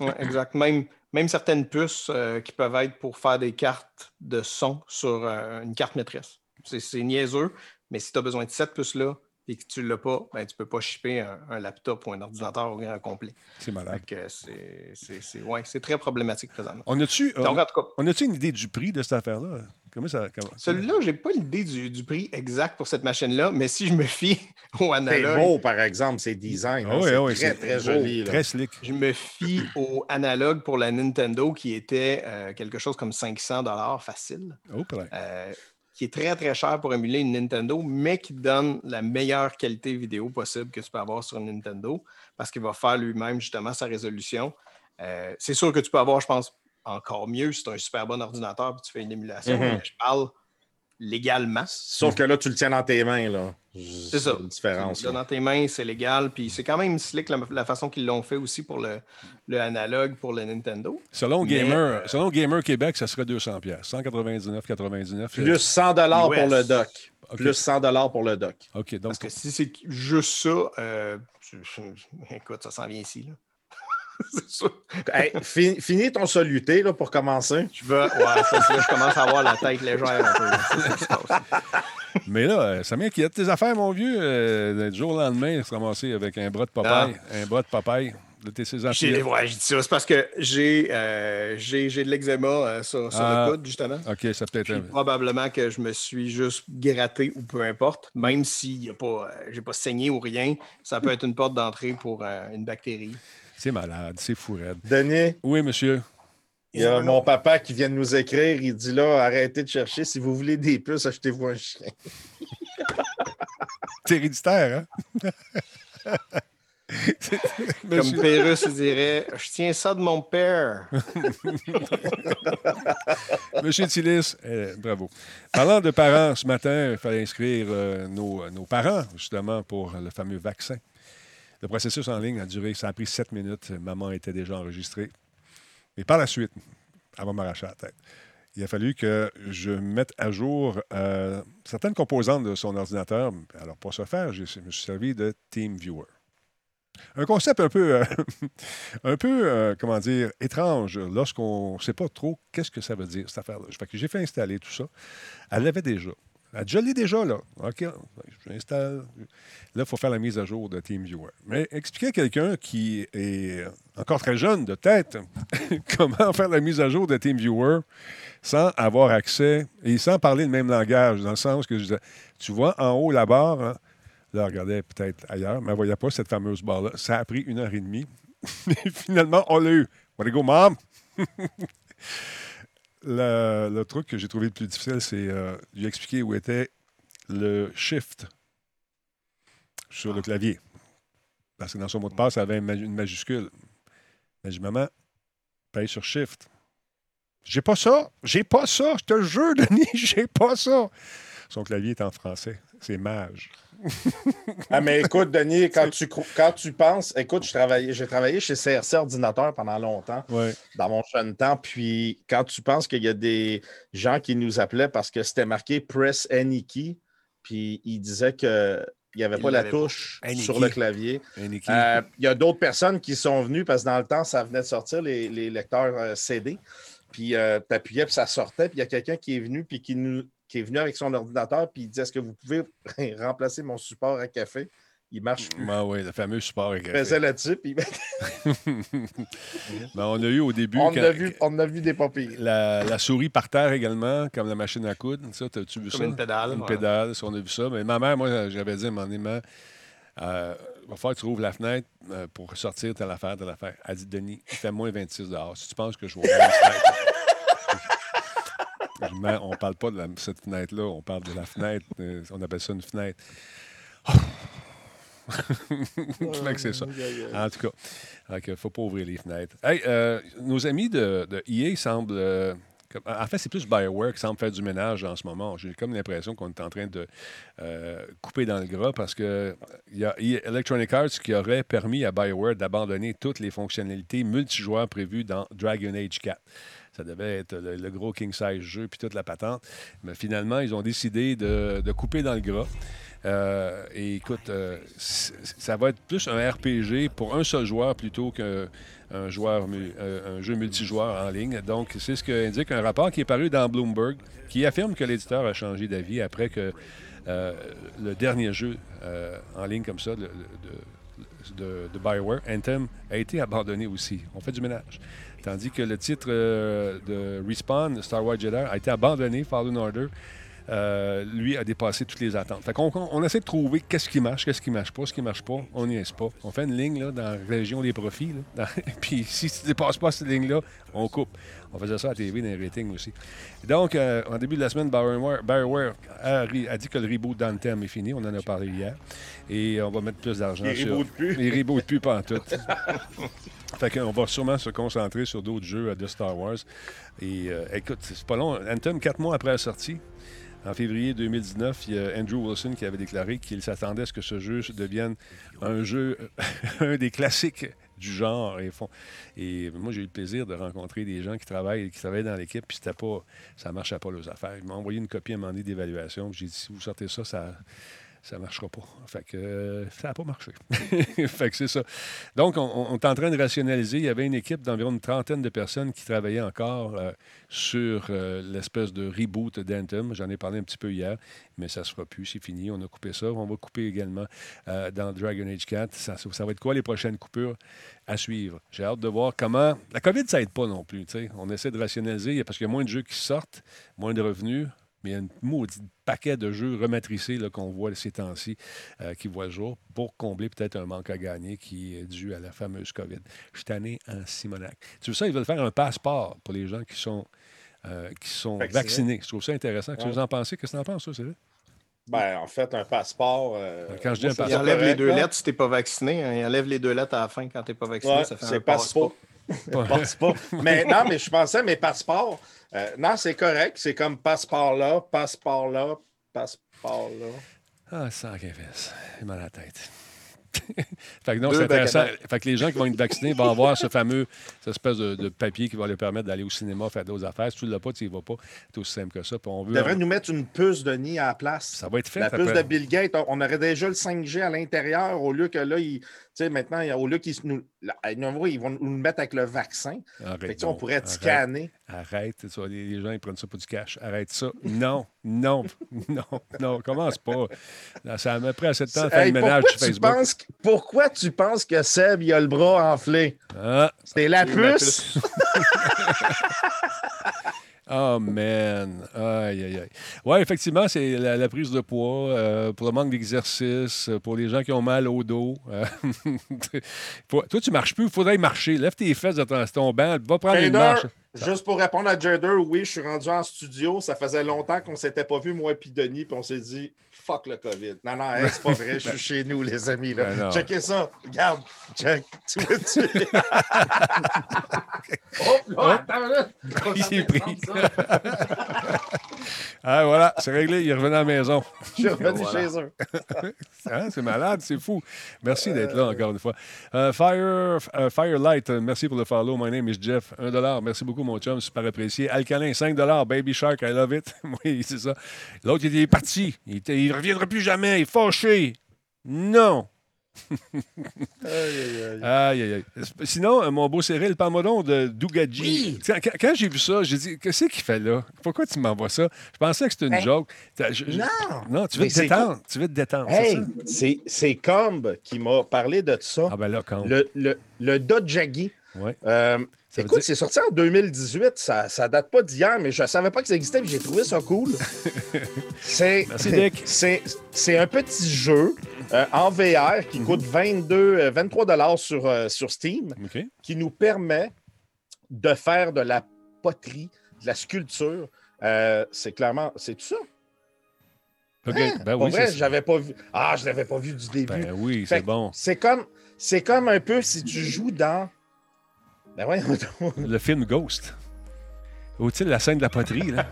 Ouais, exact. Même, même certaines puces euh, qui peuvent être pour faire des cartes de son sur euh, une carte maîtresse. C'est, c'est niaiseux, mais si tu as besoin de cette puce-là et que tu ne l'as pas, ben, tu ne peux pas shipper un, un laptop ou un ordinateur au grand complet. C'est malade. Donc, euh, c'est, c'est, c'est, ouais, c'est très problématique présentement. On a-tu, Donc, euh, en tout cas, on a-tu une idée du prix de cette affaire-là? Comment ça, comment... Celui-là, je n'ai pas l'idée du, du prix exact pour cette machine-là, mais si je me fie au analogue... C'est beau, par exemple, c'est design. Oh hein, oui, c'est oui, très, c'est très joli. Beau, très slick. Je me fie au analogue pour la Nintendo qui était euh, quelque chose comme cinq cents dollars facile. Oh, euh, qui est très, très cher pour émuler une Nintendo, mais qui donne la meilleure qualité vidéo possible que tu peux avoir sur une Nintendo parce qu'il va faire lui-même, justement, sa résolution. Euh, c'est sûr que tu peux avoir, je pense... Encore mieux, c'est un super bon ordinateur puis tu fais une émulation. Mm-hmm. Je parle légalement. Sauf que là, tu le tiens dans tes mains. Là. C'est ça. Une différence. Tu le tiens dans tes mains, c'est légal. Puis c'est quand même slick la, la façon qu'ils l'ont fait aussi pour le, le analogue, pour le Nintendo. Selon, mais, Gamer, euh, selon Gamer Québec, ça serait deux cents dollars. cent quatre-vingt-dix-neuf quatre-vingt-dix-neuf. Plus cent dollars pour le dock. Okay. Plus cent dollars pour le dock. OK. Donc... Parce que si c'est juste ça, euh, je, je, écoute, ça s'en vient ici, là. C'est sûr. Hey, fin, finis ton soluté là, pour commencer. Je veux... ouais, ça, là, je commence à avoir la tête légère un peu. Là. Ça, ça, ça, ça. Mais là, ça m'inquiète tes affaires, mon vieux. Euh, du jour au lendemain, il se ramassait avec un bras de papaye. Ah. Un bras de papaye. J'ai, ouais, je dis ça. C'est parce que j'ai, euh, j'ai, j'ai de l'eczéma euh, sur, sur ah, le coude, justement. OK, ça peut être... Puis, probablement que je me suis juste gratté ou peu importe. Même si euh, je n'ai pas saigné ou rien, ça peut être une porte d'entrée pour euh, une bactérie. C'est malade, c'est fou, raide. Denis? Oui, monsieur. Il y a mon papa qui vient de nous écrire. Il dit là, arrêtez de chercher. Si vous voulez des puces, achetez-vous un chien. C'est héréditaire, hein? Comme Pérus dirait, je tiens ça de mon père. Monsieur Tillis, euh, bravo. Parlant de parents, ce matin, il fallait inscrire euh, nos, nos parents, justement, pour le fameux vaccin. Le processus en ligne a duré, ça a pris sept minutes. Maman était déjà enregistrée. Mais par la suite, avant de m'arracher la tête, il a fallu que je mette à jour euh, certaines composantes de son ordinateur. Alors, pour ce faire, je me suis servi de TeamViewer. Un concept un peu, euh, un peu euh, comment dire, étrange lorsqu'on ne sait pas trop qu'est-ce que ça veut dire, cette affaire-là. Fait que j'ai fait installer tout ça. Elle l'avait déjà. Elle je l'ai déjà, là. OK, j'installe. Là, il faut faire la mise à jour de TeamViewer. Mais expliquer à quelqu'un qui est encore très jeune de tête comment faire la mise à jour de TeamViewer sans avoir accès et sans parler le même langage, dans le sens que je disais, tu vois, en haut, la barre... Hein, là, regardez peut-être ailleurs, mais elle ne voyait pas cette fameuse barre-là. Ça a pris une heure et demie. Et finalement, on l'a eu. What go, mom? le, le truc que j'ai trouvé le plus difficile, c'est euh, lui expliquer où était le shift sur ah. le clavier. Parce que dans son mot de passe, elle avait une majuscule. Elle dit, maman, paye sur shift. J'ai pas ça. J'ai pas ça. Je te jure, Denis, j'ai pas ça. Son clavier est en français. C'est mage. Ah, mais écoute, Denis, quand tu, quand tu penses... Écoute, j'ai travaillé, j'ai travaillé chez C R C Ordinateur pendant longtemps, ouais. Dans mon jeune temps. Puis quand tu penses qu'il y a des gens qui nous appelaient parce que c'était marqué « Press any key », puis ils disaient que... Il n'y avait il pas la touche pas. Sur le clavier. Il euh, y a d'autres personnes qui sont venues parce que dans le temps, ça venait de sortir les, les lecteurs euh, C D. Puis euh, tu appuyais, puis ça sortait. Puis il y a quelqu'un qui est venu puis qui nous... qui est venu avec son ordinateur, puis il dit « Est-ce que vous pouvez remplacer mon support à café? » Il marche plus. Ah oui, le fameux support à café. Il faisait là-dessus, puis il... ben, on a eu au début... On, quand... a, vu, on a vu des papilles. La, la souris par terre également, comme la machine à coudre. Ça, t'as-tu vu comme ça? Comme une pédale. Une ouais. pédale, ça, on a vu ça. Mais ma mère, moi, j'avais dit à un moment donné, euh, il va falloir que tu ouvres la fenêtre pour sortir telle affaire, telle affaire. Elle dit « Denis, il fait moins vingt-six dehors. Si tu penses que je vais ouvrir la fenêtre... » On ne parle pas de la, cette fenêtre-là, on parle de la fenêtre. Euh, on appelle ça une fenêtre. Oh. Je crois que c'est ça. En tout cas, il ne faut pas ouvrir les fenêtres. Hey, euh, nos amis de, de E A semblent... Euh, comme, en fait, c'est plus BioWare qui semble faire du ménage en ce moment. J'ai comme l'impression qu'on est en train de euh, couper dans le gras parce qu'il y a Electronic Arts qui aurait permis à BioWare d'abandonner toutes les fonctionnalités multijoueurs prévues dans Dragon Age quatre. Ça devait être le, le gros king-size jeu puis toute la patente. Mais finalement, ils ont décidé de, de couper dans le gras. Euh, et écoute, euh, ça va être plus un R P G pour un seul joueur plutôt qu'un un joueur, un jeu multijoueur en ligne. Donc, c'est ce qu'indique un rapport qui est paru dans Bloomberg qui affirme que l'éditeur a changé d'avis après que euh, le dernier jeu euh, en ligne comme ça... Le, le, de, De, de BioWare, Anthem, a été abandonné aussi. On fait du ménage. Tandis que le titre euh, de Respawn, Star Wars Jedi, a été abandonné, Fallen Order, euh, lui a dépassé toutes les attentes. Fait qu'on on, on essaie de trouver qu'est-ce qui marche, qu'est-ce qui marche pas, ce qui marche pas, on n'y est pas. On fait une ligne là, dans la région des profits, là, dans... puis si tu ne dépasses pas cette ligne-là, on coupe. On faisait ça à la T V, dans les ratings aussi. Donc, euh, en début de la semaine, BioWare, BioWare a, a dit que le reboot d'Anthem est fini. On en a parlé hier. Et on va mettre plus d'argent les sur... Plus. Les reboots de plus. Les reboots de plus, pas en tout. Fait qu'on va sûrement se concentrer sur d'autres jeux de Star Wars. Et euh, écoute, c'est pas long. Anthem, quatre mois après la sortie, en février deux mille dix-neuf, il y a Andrew Wilson qui avait déclaré qu'il s'attendait à ce que ce jeu devienne un jeu, un des classiques du genre. Et, font... et moi, j'ai eu le plaisir de rencontrer des gens qui travaillent, qui travaillent dans l'équipe, puis c'était pas, ça ne marchait pas leurs affaires. Ils m'ont envoyé une copie à un moment donné d'évaluation. J'ai dit, si vous sortez ça, ça ça ne marchera pas. Fait que euh, ça n'a pas marché. Fait que c'est ça. Donc, on, on est en train de rationaliser. Il y avait une équipe d'environ une trentaine de personnes qui travaillaient encore euh, sur euh, l'espèce de reboot d'Anthem. J'en ai parlé un petit peu hier, mais ça ne se fera plus. C'est fini. On a coupé ça. On va couper également euh, dans Dragon Age quatre. Ça, ça va être quoi les prochaines coupures à suivre? J'ai hâte de voir comment... La COVID, ça n'aide pas non plus. T'sais. On essaie de rationaliser parce qu'il y a moins de jeux qui sortent, moins de revenus. Mais il y a un maudit paquet de jeux rematricés là, qu'on voit ces temps-ci, euh, qui voient le jour, pour combler peut-être un manque à gagner qui est dû à la fameuse COVID. Je suis tanné en Simonac. Tu veux ça, ils veulent faire un passeport pour les gens qui sont, euh, qui sont vaccinés. Je trouve ça intéressant. Qu'est-ce que vous en pensez? Qu'est-ce que tu en penses, ça, Cyril? Ben, en fait, un passeport... Euh, quand je dis un passeport... Il enlève correct, les deux lettres si t'es pas vacciné. Hein, il enlève les deux lettres à la fin quand t'es pas vacciné. Ouais, ça fait un passeport. Passeport. Passeport. Mais non, mais je pensais, mais passeport... Euh, non, c'est correct. C'est comme passeport-là, passeport-là, passeport-là. Ah, cent quinze. Il m'a la tête. Fait que non, c'est intéressant. Fait que les gens qui vont être vaccinés vont avoir ce fameux, cette espèce de, de papier qui va leur permettre d'aller au cinéma, faire d'autres affaires. Si tu ne l'as pas, tu n'y vas pas. C'est aussi simple que ça. On veut, devrait on... nous mettre une puce de nid à la place. Ça va être fait. La puce après... de Bill Gates, on aurait déjà le cinq G à l'intérieur au lieu que là, il... tu sais, maintenant, au lieu qu'ils nous... ils vont nous le mettre avec le vaccin. Arrête fait que, donc, on pourrait arrête, scanner. Arrête. Ça, les gens, ils prennent ça pour du cash. Arrête ça. Non, non, non, non. Commence pas. Là, ça m'a pris assez de temps à faire le ménage sur Facebook. Penses... Pourquoi tu penses que Seb, il a le bras enflé? Ah, c'est la puce! Oh, man! Aïe, aïe, aïe. Oui, effectivement, c'est la, la prise de poids euh, pour le manque d'exercice, pour les gens qui ont mal au dos. Euh, toi, tu ne marches plus, il faudrait marcher. Lève tes fesses de ton, ton banc, va prendre Jader, une marche. Juste pour répondre à Jader, oui, je suis rendu en studio. Ça faisait longtemps qu'on ne s'était pas vu, moi et Denis, puis on s'est dit « fuck le COVID ». Non, non, hey, c'est pas vrai, je suis chez nous, les amis. Là. Ben checkez ça, regarde, check, tu vois, tu... Oh, oh, attends, là. Il s'est pris. Ah, voilà, c'est réglé. Il est revenu à la maison. Je suis revenu voilà. Chez eux. Hein, c'est malade, c'est fou. Merci d'être là encore une fois. Uh, Fire, uh, Firelight, merci pour le follow. My name is Jeff. un dollar. Merci beaucoup, mon chum. Super apprécié. Alcalin, cinq dollars. Baby Shark, I love it. Oui, c'est ça. L'autre, il est parti. Il ne reviendra plus jamais. Il est fâché. Non. Aïe, aïe, aïe. Sinon, mon beau Cyril, parle-moi donc de Dougadji. Oui. Quand, quand j'ai vu ça, j'ai dit, qu'est-ce qu'il fait là? Pourquoi tu m'envoies ça? Je pensais que c'était une hein? joke. Je, je... Non! Non, tu veux, te détendre. Tu veux te détendre. Hey, c'est, c'est Combe qui m'a parlé de ça. Ah ben là, Combe. Le, le, le Dojagi. Ouais. Euh, écoute, dire... c'est sorti en deux mille dix-huit. Ça, ça date pas d'hier, mais je savais pas que ça existait, mais j'ai trouvé ça cool. c'est, Merci, Nick. C'est, c'est un petit jeu euh, en V R qui mm-hmm. coûte vingt-deux, vingt-trois dollars sur, euh, sur Steam, okay. qui nous permet de faire de la poterie, de la sculpture. Euh, c'est clairement, c'est tout ça. Okay. Hein? Ben oui, vrai, j'avais pas vu. Ah, je l'avais pas vu du début. Ben oui, fait c'est bon. C'est comme, c'est comme un peu si tu joues dans. Ben ouais, on... Le film Ghost. Ou-t-il la scène de la poterie, là?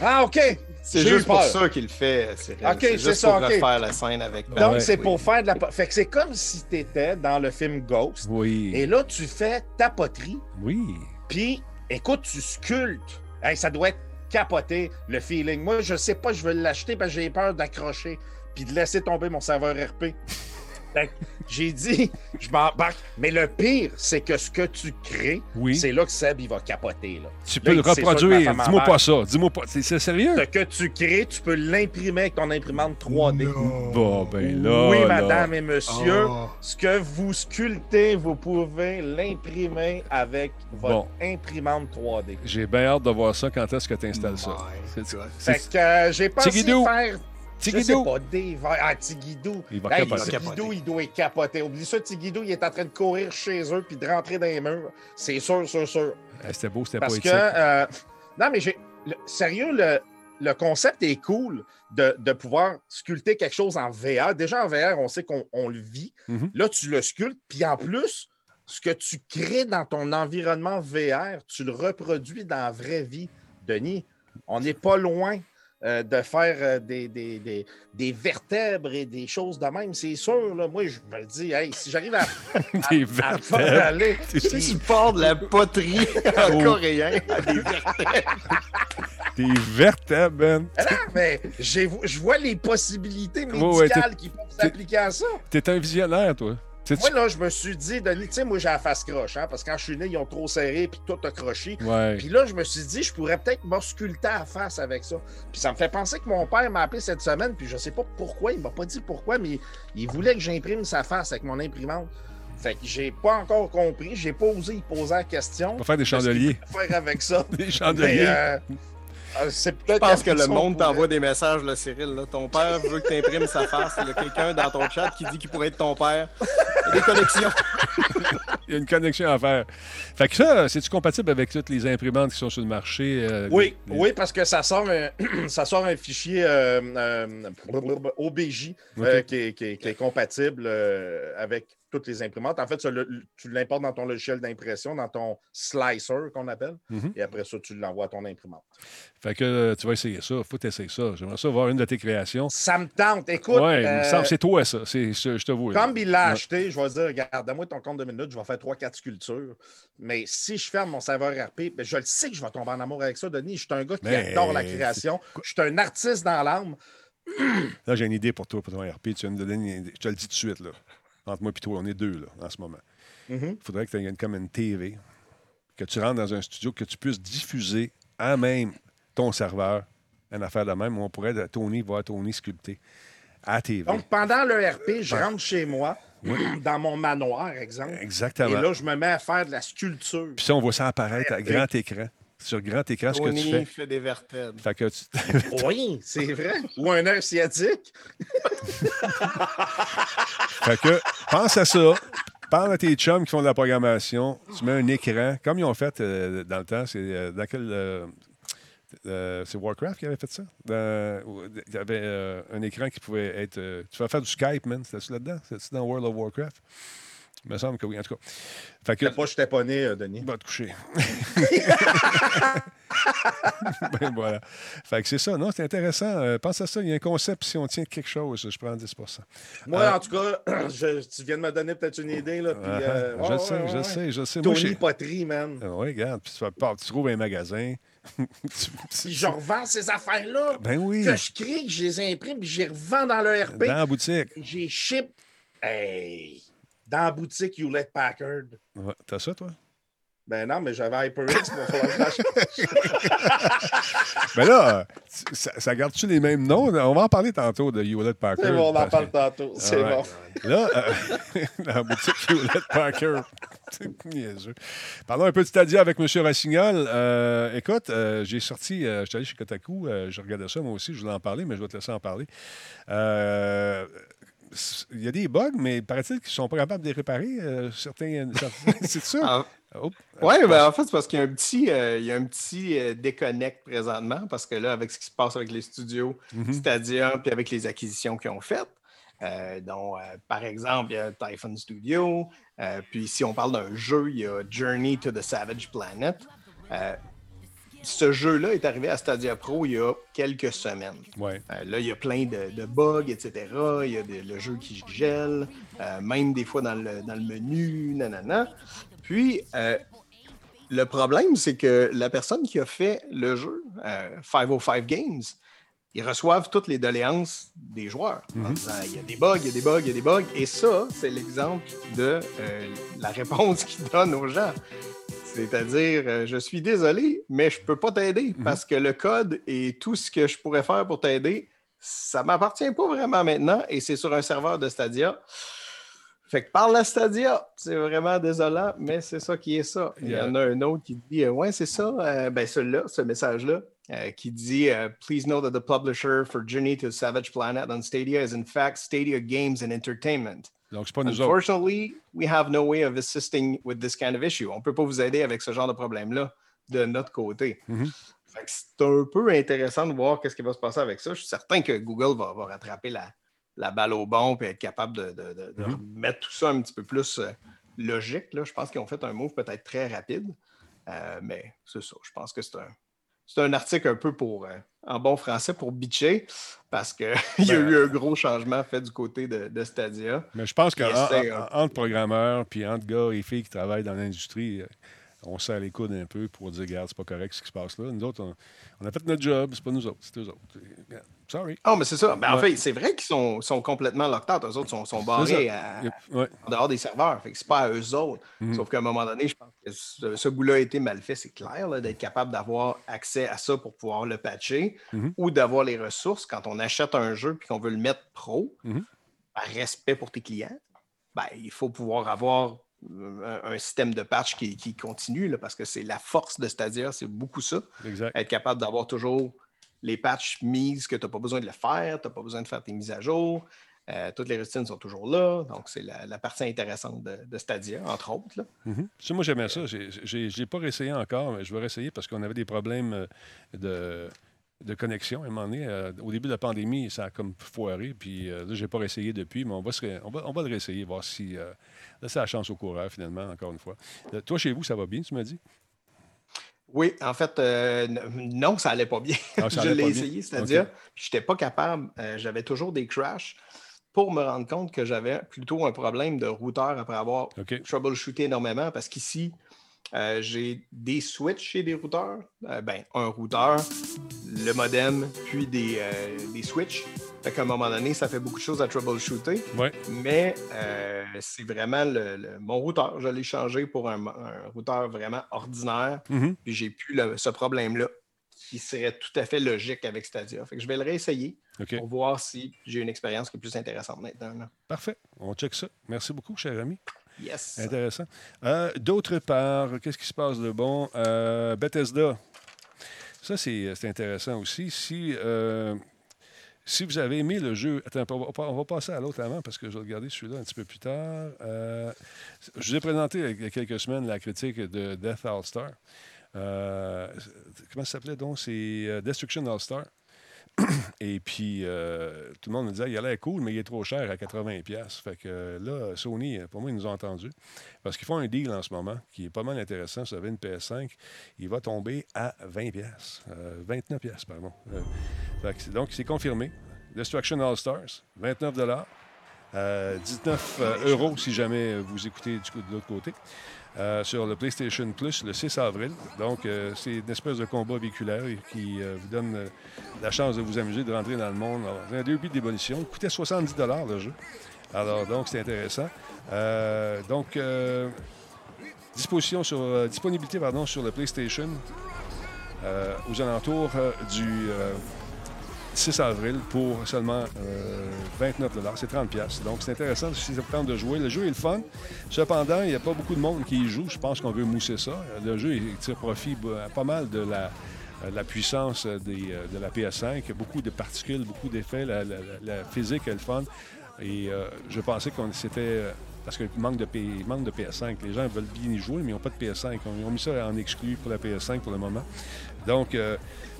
Ah, OK! C'est J'ai juste peur. Pour ça qu'il le fait, c'est, okay, c'est juste c'est ça, pour okay. refaire la scène avec... Donc, ouais, c'est oui. pour faire de la... Fait que c'est comme si t'étais dans le film Ghost. Oui. Et là, tu fais ta poterie. Oui. Puis, écoute, tu sculptes. Hey, ça doit être capoté, le feeling. Moi, je sais pas, je veux l'acheter parce que j'ai peur d'accrocher puis de laisser tomber mon serveur R P. J'ai dit, je m'embarque. Mais le pire, c'est que ce que tu crées, oui. c'est là que Seb, il va capoter. Là. Tu là, peux le reproduire. Dis-moi pas ça. Dis-moi pas. C'est, c'est sérieux? Ce que tu crées, tu peux l'imprimer avec ton imprimante trois D. No. Bon, ben là, oui, madame là. Et monsieur, oh. ce que vous sculptez, vous pouvez l'imprimer avec votre bon. Imprimante trois D. J'ai bien hâte de voir ça. Quand est-ce que tu installes ça? C'est ça. Fait que euh, j'ai pensé faire... Tiguidou. Je sais pas, des... Ah, Tiguidou. Il va hey, capoter. Tiguidou, il doit capoter. Oublie ça, Tiguidou, il est en train de courir chez eux puis de rentrer dans les murs. C'est sûr, sûr, sûr. Eh, c'était beau, c'était Parce pas Parce que... Euh... Non, mais j'ai... Le... Sérieux, le... le concept est cool de... de pouvoir sculpter quelque chose en V R. Déjà, en V R, on sait qu'on on le vit. Mm-hmm. Là, tu le sculptes. Puis en plus, ce que tu crées dans ton environnement V R, tu le reproduis dans la vraie vie. Denis, on n'est pas loin... Euh, de faire euh, des, des, des, des vertèbres et des choses de même, c'est sûr. Là, moi, je me dis, hey, si j'arrive à, à, des à, à faire aller... Si tu pars de la poterie en coréen à des vertèbres... T'es vertèbre, man. Non, mais je vois les possibilités médicales ouais, qui peuvent s'appliquer à ça. T'es un visionnaire, toi. T'es moi, tu... là, je me suis dit, Denis, tu sais, moi, j'ai la face croche, hein, parce que quand je suis né, ils ont trop serré, puis tout a croché. Ouais. Puis là, je me suis dit, je pourrais peut-être m'ausculter à la face avec ça. Puis ça me fait penser que mon père m'a appelé cette semaine, puis je sais pas pourquoi, il m'a pas dit pourquoi, mais il voulait que j'imprime sa face avec mon imprimante. Fait que j'ai pas encore compris, j'ai pas osé y poser la question. On va faire des chandeliers. On va faire avec ça. Des chandeliers. Mais, euh... C'est peut-être parce que le monde t'envoie pourrait... des messages, là, Cyril. Là. Ton père veut que t'imprimes sa face. Il y a quelqu'un dans ton chat qui dit qu'il pourrait être ton père. Il y a des connexions. Il y a une connexion à faire. Fait que ça, c'est-tu compatible avec toutes les imprimantes qui sont sur le marché? Euh, oui, les... oui, parce que ça sort un, ça sort un fichier euh, euh, O B J okay. euh, qui, est, qui, est, qui est compatible euh, avec toutes les imprimantes. En fait, ça, le, tu l'importes dans ton logiciel d'impression, dans ton slicer qu'on appelle, mm-hmm. et après ça, tu l'envoies à ton imprimante. Fait que euh, tu vas essayer ça, faut t'essayer ça. J'aimerais ça voir une de tes créations. Ça me tente, écoute. Oui, euh, c'est toi ça, c'est, c'est, je te vois. Comme il l'a ouais. acheté, je vais dire, regarde, donne-moi ton compte de minutes, je vais faire trois quatre sculptures, mais si je ferme mon serveur R P, ben, je le sais que je vais tomber en amour avec ça, Denis. Je suis un gars qui mais... adore la création, je suis un artiste dans l'âme. Là, j'ai une idée pour toi, pour ton R P, tu viens de me donner une... je te le dis tout de suite, là. Entre moi et toi, on est deux, là, en ce moment. Il mm-hmm. faudrait que tu aies une, comme une T V, que tu rentres dans un studio, que tu puisses diffuser à même ton serveur une affaire de même, où on pourrait, Tony, voir Tony sculpter à T V. Donc, pendant le R P, je rentre chez moi, oui. dans mon manoir, exemple. Exactement. Et là, je me mets à faire de la sculpture. Puis ça, on voit ça apparaître à grand écran. Sur grand écran, ce que tu fais. Fait des vertèbres. Fait que tu... oui, c'est vrai. Ou un nerf sciatique. Fait que, pense à ça. Parle à tes chums qui font de la programmation. Tu mets un écran, comme ils ont fait euh, dans le temps. C'est euh, dans quel... Euh, euh, c'est Warcraft qui avait fait ça. Dans, il y avait euh, un écran qui pouvait être... Euh, tu vas faire du Skype, man. C'était-tu là-dedans? C'était-tu dans World of Warcraft? Il me semble que oui, en tout cas. Fait que... Pas, je t'ai pas né, Denis. Va te coucher. Ben voilà. Fait que c'est ça. Non, c'est intéressant. Euh, pense à ça. Il y a un concept. Si on tient quelque chose, je prends dix pour cent. Moi, euh... en tout cas, je, tu viens de me donner peut-être une idée. Là, puis, uh-huh. euh, ouais, je, ouais, sais, ouais, je ouais. sais, je sais. Tony Poterie, man. Euh, oui, regarde. Puis tu, tu trouves un magasin. Puis je revends ces affaires-là. Ben oui. Que je crée, que je les imprime, puis je les revends dans le R P. Dans la boutique. J'ai ship. Hey! Dans la boutique Hewlett-Packard. Ouais, t'as ça, toi? Ben non, mais j'avais HyperX pour faire le. Ben là, ça, ça garde-tu les mêmes noms? On va en parler tantôt de Hewlett-Packard. C'est bon, on en parle tantôt. C'est right. bon. Là, euh, dans la boutique Hewlett-Packard. C'est niaiseux. Parlons un peu de Stadia avec M. Rossignol. Euh, écoute, euh, j'ai sorti, euh, je suis allé chez Kotaku, euh, je regardais ça moi aussi, je voulais en parler, mais je vais te laisser en parler. Euh... Il y a des bugs, mais paraît-il qu'ils ne sont pas capables de les réparer. Euh, certains, c'est sûr. Ah. Oh. Oui, ben en fait, c'est parce qu'il y a un petit, euh, il y a un petit euh, déconnect présentement, parce que là, avec ce qui se passe avec les studios, mm-hmm. Stadia, puis avec les acquisitions qu'ils ont faites, euh, dont, euh, par exemple, il y a Typhoon Studio, euh, puis si on parle d'un jeu, il y a Journey to the Savage Planet. Euh, Ce jeu-là est arrivé à Stadia Pro il y a quelques semaines. Ouais. Euh, là, il y a plein de, de bugs, et cetera. Il y a de, le jeu qui gèle, euh, même des fois dans le, dans le menu, nanana. Puis, euh, le problème, c'est que la personne qui a fait le jeu, euh, cinq cent cinq Games, ils reçoivent toutes les doléances des joueurs. Mm-hmm. En disant, il y a des bugs, il y a des bugs, il y a des bugs. Et ça, c'est l'exemple de euh, la réponse qu'ils donnent aux gens. C'est-à-dire, euh, je suis désolé, mais je ne peux pas t'aider parce que le code et tout ce que je pourrais faire pour t'aider, ça ne m'appartient pas vraiment maintenant et c'est sur un serveur de Stadia. Fait que parle à Stadia, c'est vraiment désolant, mais c'est ça qui est ça. Il y en a un autre qui dit, euh, ouais, c'est ça, euh, ben celui-là, ce message-là, euh, qui dit, euh, please note that the publisher for Journey to Savage Planet on Stadia is in fact Stadia Games and Entertainment. Donc, c'est pas nous autres. Unfortunately, we have no way of assisting with this kind of issue. On ne peut pas vous aider avec ce genre de problème-là de notre côté. Mm-hmm. Fait que c'est un peu intéressant de voir qu'est-ce qui va se passer avec ça. Je suis certain que Google va, va rattraper la, la balle au bon et être capable de, de, de, de mm-hmm. remettre tout ça un petit peu plus euh, logique. Là. Je pense qu'ils ont fait un move peut-être très rapide, euh, mais c'est ça. Je pense que c'est un... C'est un article un peu pour, euh, en bon français, pour bitcher, parce qu'il y a ben, eu un gros changement fait du côté de, de Stadia. Mais je pense qu'entre en, en, programmeurs, puis entre gars et filles qui travaillent dans l'industrie, on serre les coudes un peu pour dire, regarde, c'est pas correct ce qui se passe là. Nous autres, on, on a fait notre job, c'est pas nous autres, c'est eux autres. Sorry. Ah, oh, mais c'est ça. Ben, ouais. En fait, c'est vrai qu'ils sont, sont complètement locked out. Eux autres sont, sont barrés à, yep. ouais. en dehors des serveurs. Fait que c'est pas à eux autres. Mm-hmm. Sauf qu'à un moment donné, je pense que ce, ce bout-là a été mal fait, c'est clair, là, d'être capable d'avoir accès à ça pour pouvoir le patcher mm-hmm. ou d'avoir les ressources quand on achète un jeu et qu'on veut le mettre pro, mm-hmm. par respect pour tes clients, ben, il faut pouvoir avoir un, un système de patch qui, qui continue là, parce que c'est la force de Stadia, c'est beaucoup ça. Exact. Être capable d'avoir toujours les patchs mises que tu n'as pas besoin de le faire, tu n'as pas besoin de faire tes mises à jour. Euh, toutes les routines sont toujours là. Donc, c'est la, la partie intéressante de, de Stadia, entre autres. Là. Mm-hmm. Tu sais, moi, j'aimais ça. Je n'ai pas réessayé encore, mais je vais réessayer parce qu'on avait des problèmes de, de connexion à un moment donné. Euh, au début de la pandémie, ça a comme foiré. Puis euh, là, je n'ai pas réessayé depuis, mais on va, se, on va, on va le réessayer, voir si... Euh, là, c'est la chance au coureur, finalement, encore une fois. Euh, toi, chez vous, ça va bien, tu m'as dit? Oui, en fait, euh, non, ça n'allait pas bien. Ah, je l'ai essayé, c'est-à-dire okay. je n'étais pas capable. Euh, j'avais toujours des crashs pour me rendre compte que j'avais plutôt un problème de routeur après avoir okay. troubleshooté énormément parce qu'ici, euh, j'ai des switches et des routeurs. Euh, ben, un routeur, le modem, puis des, euh, des switches. Fait qu'à un moment donné, ça fait beaucoup de choses à troubleshooter. Ouais. Mais euh, c'est vraiment le, le, mon routeur. Je l'ai changé pour un, un routeur vraiment ordinaire. Mm-hmm. Puis j'ai plus le, ce problème-là qui serait tout à fait logique avec Stadia. Fait que je vais le réessayer okay. pour voir si j'ai une expérience qui est plus intéressante maintenant. Là. Parfait. On check ça. Merci beaucoup, cher ami. Yes. Intéressant. Euh, d'autre part, qu'est-ce qui se passe de bon? Euh, Bethesda. Ça, c'est, c'est intéressant aussi. Si, euh, si vous avez aimé le jeu... Attends, on va, on va passer à l'autre avant parce que je vais regarder celui-là un petit peu plus tard. Euh, je vous ai présenté il y a quelques semaines la critique de Death All-Star. Euh, comment ça s'appelait donc? C'est Destruction All-Star. Et puis, euh, tout le monde nous disait, il a l'air cool, mais il est trop cher à quatre-vingts dollars. Fait que là, Sony, pour moi, ils nous ont entendus. Parce qu'ils font un deal en ce moment qui est pas mal intéressant. Si vous avez une P S cinq, il va tomber à vingt dollars. Euh, vingt-neuf dollars, pardon. Euh, fait que c'est, donc, c'est confirmé. Destruction All-Stars, vingt-neuf dollars. Euh, dix-neuf euros si jamais vous écoutez du coup, de l'autre côté. Euh, sur le PlayStation Plus le six avril. Donc, euh, c'est une espèce de combat véhiculaire qui euh, vous donne euh, la chance de vous amuser, de rentrer dans le monde. Alors, un début d'ébullition. Il coûtait soixante-dix dollars le jeu. Alors, donc, c'est intéressant. Euh, donc, euh, disposition sur, euh, disponibilité pardon, sur le PlayStation euh, aux alentours euh, du euh, six avril pour seulement euh, vingt-neuf dollars. C'est trente dollars. Donc, c'est intéressant si ça vous tente de jouer. Le jeu est le fun. Cependant, il n'y a pas beaucoup de monde qui y joue. Je pense qu'on veut mousser ça. Le jeu il tire profit à pas mal de la, de la puissance des, de la P S cinq. Beaucoup de particules, beaucoup d'effets. La, la, la physique est le fun. Et euh, je pensais qu'on c'était... Parce qu'il manque de, P... manque de P S cinq. Les gens veulent bien y jouer, mais ils n'ont pas de P S cinq. Ils ont mis ça en exclu pour la P S cinq pour le moment. Donc... Euh,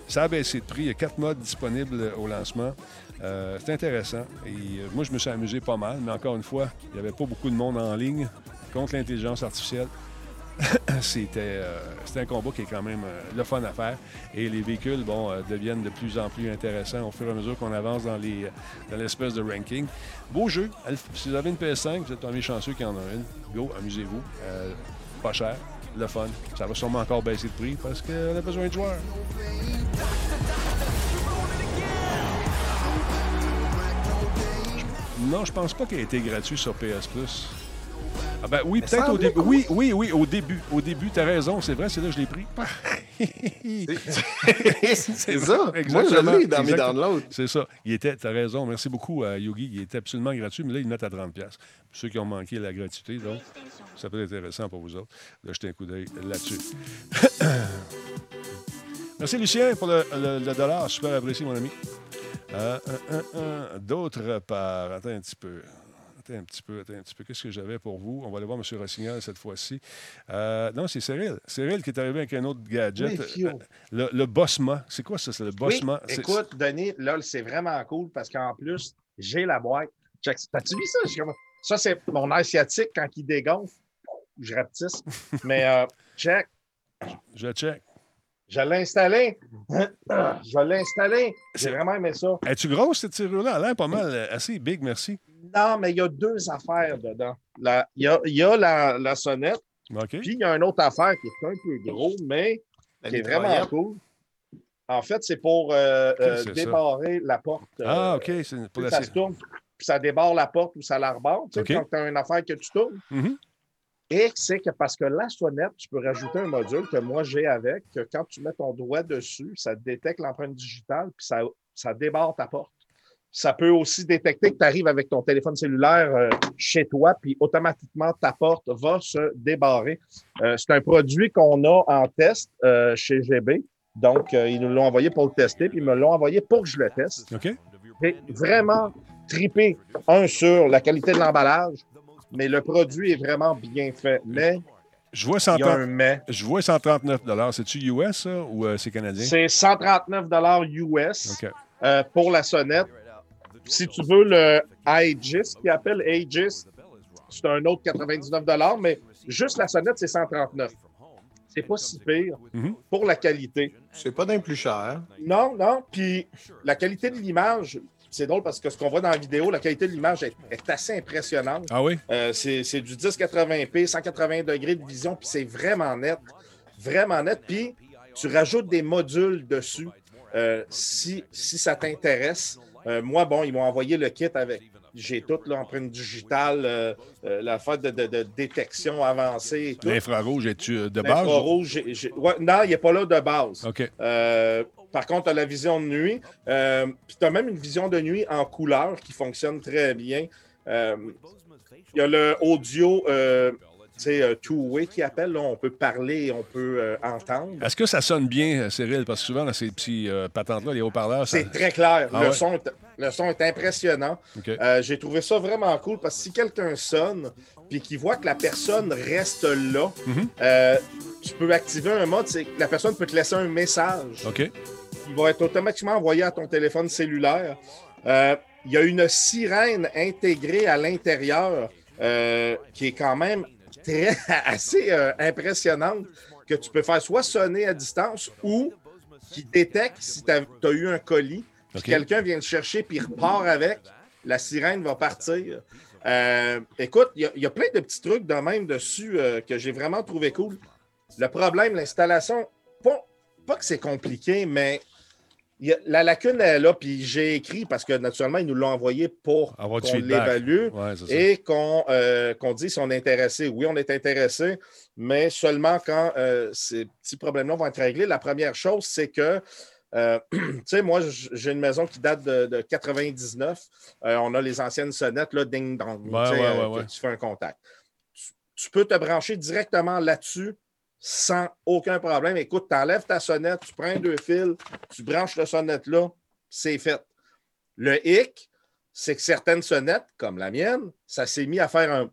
ça a baissé de prix. Il y a quatre modes disponibles au lancement. Euh, c'est intéressant. Et euh, moi, je me suis amusé pas mal. Mais encore une fois, il n'y avait pas beaucoup de monde en ligne contre l'intelligence artificielle. c'était, euh, c'était un combat qui est quand même euh, le fun à faire. Et les véhicules bon, euh, deviennent de plus en plus intéressants au fur et à mesure qu'on avance dans, les, dans l'espèce de ranking. Beau jeu. Si vous avez une P S cinq, vous êtes parmi les chanceux qui en ont une. Go, amusez-vous. Euh, pas cher. Le fun. Ça va sûrement encore baisser de prix parce qu'on a besoin de joueurs. Non, je pense pas qu'elle a été gratuite sur P S Plus. Ah ben oui, mais peut-être au début. Oui, oui, oui, au début. Au début, t'as raison, c'est vrai, c'est là que je l'ai pris. c'est, c'est ça. Exactement. Moi, je l'ai dans mes downloads. C'est ça. Il était, t'as raison, merci beaucoup à Yogi. Il était absolument gratuit, mais là, ils le mettent à trente dollars. Pour ceux qui ont manqué la gratuité, donc, ça peut être intéressant pour vous autres de jeter un coup d'œil là-dessus. Merci, Lucien, pour le, le, le dollar. Super apprécié, mon ami. Euh, un, un, un. D'autre part, attends un petit peu. Attends un petit peu, attends un petit peu. Qu'est-ce que j'avais pour vous? On va aller voir M. Rossignol cette fois-ci. Euh, non, c'est Cyril. Cyril qui est arrivé avec un autre gadget. Oui, le, le bossement. C'est quoi ça? C'est le bossement. Oui, écoute, c'est... Denis, là, c'est vraiment cool parce qu'en plus, j'ai la boîte. T'as-tu vu ça? Ça, c'est mon asiatique quand il dégonfle. Je rapetisse. Mais euh, check. Je check. Je l'ai installé. Je l'ai installé. J'ai vraiment aimé ça. Es-tu grosse, cette serrure-là? Elle a l'air pas mal assez big, merci. Non, mais il y a deux affaires dedans. Il y a, y a la, la sonnette Okay. Puis, il y a une autre affaire qui est un peu gros, mais la qui est vraiment cool. En fait, c'est pour euh, okay, euh, c'est débarrer ça. La porte. Euh, ah, OK. C'est pour ça se tourne, puis ça débarre la porte ou ça la rebarre, tu sais, okay. Quand tu as une affaire que tu tournes. Mm-hmm. Et c'est que parce que la sonnette, tu peux rajouter un module que moi, j'ai avec, que quand tu mets ton doigt dessus, ça détecte l'empreinte digitale, puis ça, ça débarre ta porte. Ça peut aussi détecter que tu arrives avec ton téléphone cellulaire euh, chez toi, puis automatiquement, ta porte va se débarrer. Euh, c'est un produit qu'on a en test euh, chez G B. Donc, euh, ils nous l'ont envoyé pour le tester, puis ils me l'ont envoyé pour que je le teste. Okay. J'ai vraiment trippé, un, sur la qualité de l'emballage, mais le produit est vraiment bien fait. Mais, je vois, cent trente, il y a un mais. Je vois cent trente-neuf dollars. C'est-tu U S, ça, ou euh, c'est canadien? C'est cent trente-neuf dollars U S okay. euh, pour la sonnette. Si tu veux le Aegis, qui appelle Aegis, c'est un autre quatre-vingt-dix-neuf dollars, mais juste la sonnette, c'est cent trente-neuf dollars. C'est pas si pire mm-hmm. pour la qualité. C'est pas d'un plus cher. Non, non. Puis la qualité de l'image, c'est drôle parce que ce qu'on voit dans la vidéo, la qualité de l'image est, est assez impressionnante. Ah oui? Euh, c'est, c'est du mille quatre-vingts p, cent quatre-vingts degrés de vision, puis c'est vraiment net. Vraiment net. Puis tu rajoutes des modules dessus euh, si, si ça t'intéresse. Euh, moi, bon, ils m'ont envoyé le kit avec. J'ai tout, là, empreinte digitale, euh, euh, la faute de, de, de détection avancée et tout. L'infrarouge, es-tu euh, de base? L'infrarouge, j'ai, j'ai... Ouais, non, il n'est pas là de base. Okay. Euh, par contre, tu as la vision de nuit. Euh, Puis tu as même une vision de nuit en couleur qui fonctionne très bien. Il euh, y a le audio, euh, tu sais, euh, two-way qui appelle. Là, on peut parler, on peut euh, entendre. Est-ce que ça sonne bien, Cyril? Parce que souvent, dans ces petits euh, patentes-là, les haut-parleurs... Ça... C'est très clair. Ah, le ouais? son est... Le son est impressionnant. Okay. Euh, j'ai trouvé ça vraiment cool parce que si quelqu'un sonne et qu'il voit que la personne reste là, mm-hmm. euh, tu peux activer un mode, c'est que la personne peut te laisser un message. Okay. Il va être automatiquement envoyé à ton téléphone cellulaire. Il euh, y a une sirène intégrée à l'intérieur euh, qui est quand même très, assez euh, impressionnante que tu peux faire soit sonner à distance ou qui détecte si tu as eu un colis. Okay. Quelqu'un vient le chercher puis repart avec, la sirène va partir. Euh, écoute, il y, y a plein de petits trucs de même dessus euh, que j'ai vraiment trouvé cool. Le problème, l'installation, pas, pas que c'est compliqué, mais y a, la lacune est là, puis j'ai écrit parce que naturellement, ils nous l'ont envoyé pour avoir qu'on l'évalue ouais, et qu'on, euh, qu'on dise si on est intéressé. Oui, on est intéressé, mais seulement quand euh, ces petits problèmes-là vont être réglés. La première chose, c'est que Euh, tu sais, moi, j'ai une maison qui date de, de quatre-vingt-dix-neuf. Euh, on a les anciennes sonnettes, là, ding-dong. Ouais, ouais, ouais, ouais. Tu fais un contact. Tu, tu peux te brancher directement là-dessus sans aucun problème. Écoute, tu enlèves ta sonnette, tu prends deux fils, tu branches la sonnette là, c'est fait. Le hic, c'est que certaines sonnettes, comme la mienne, ça s'est mis à faire un,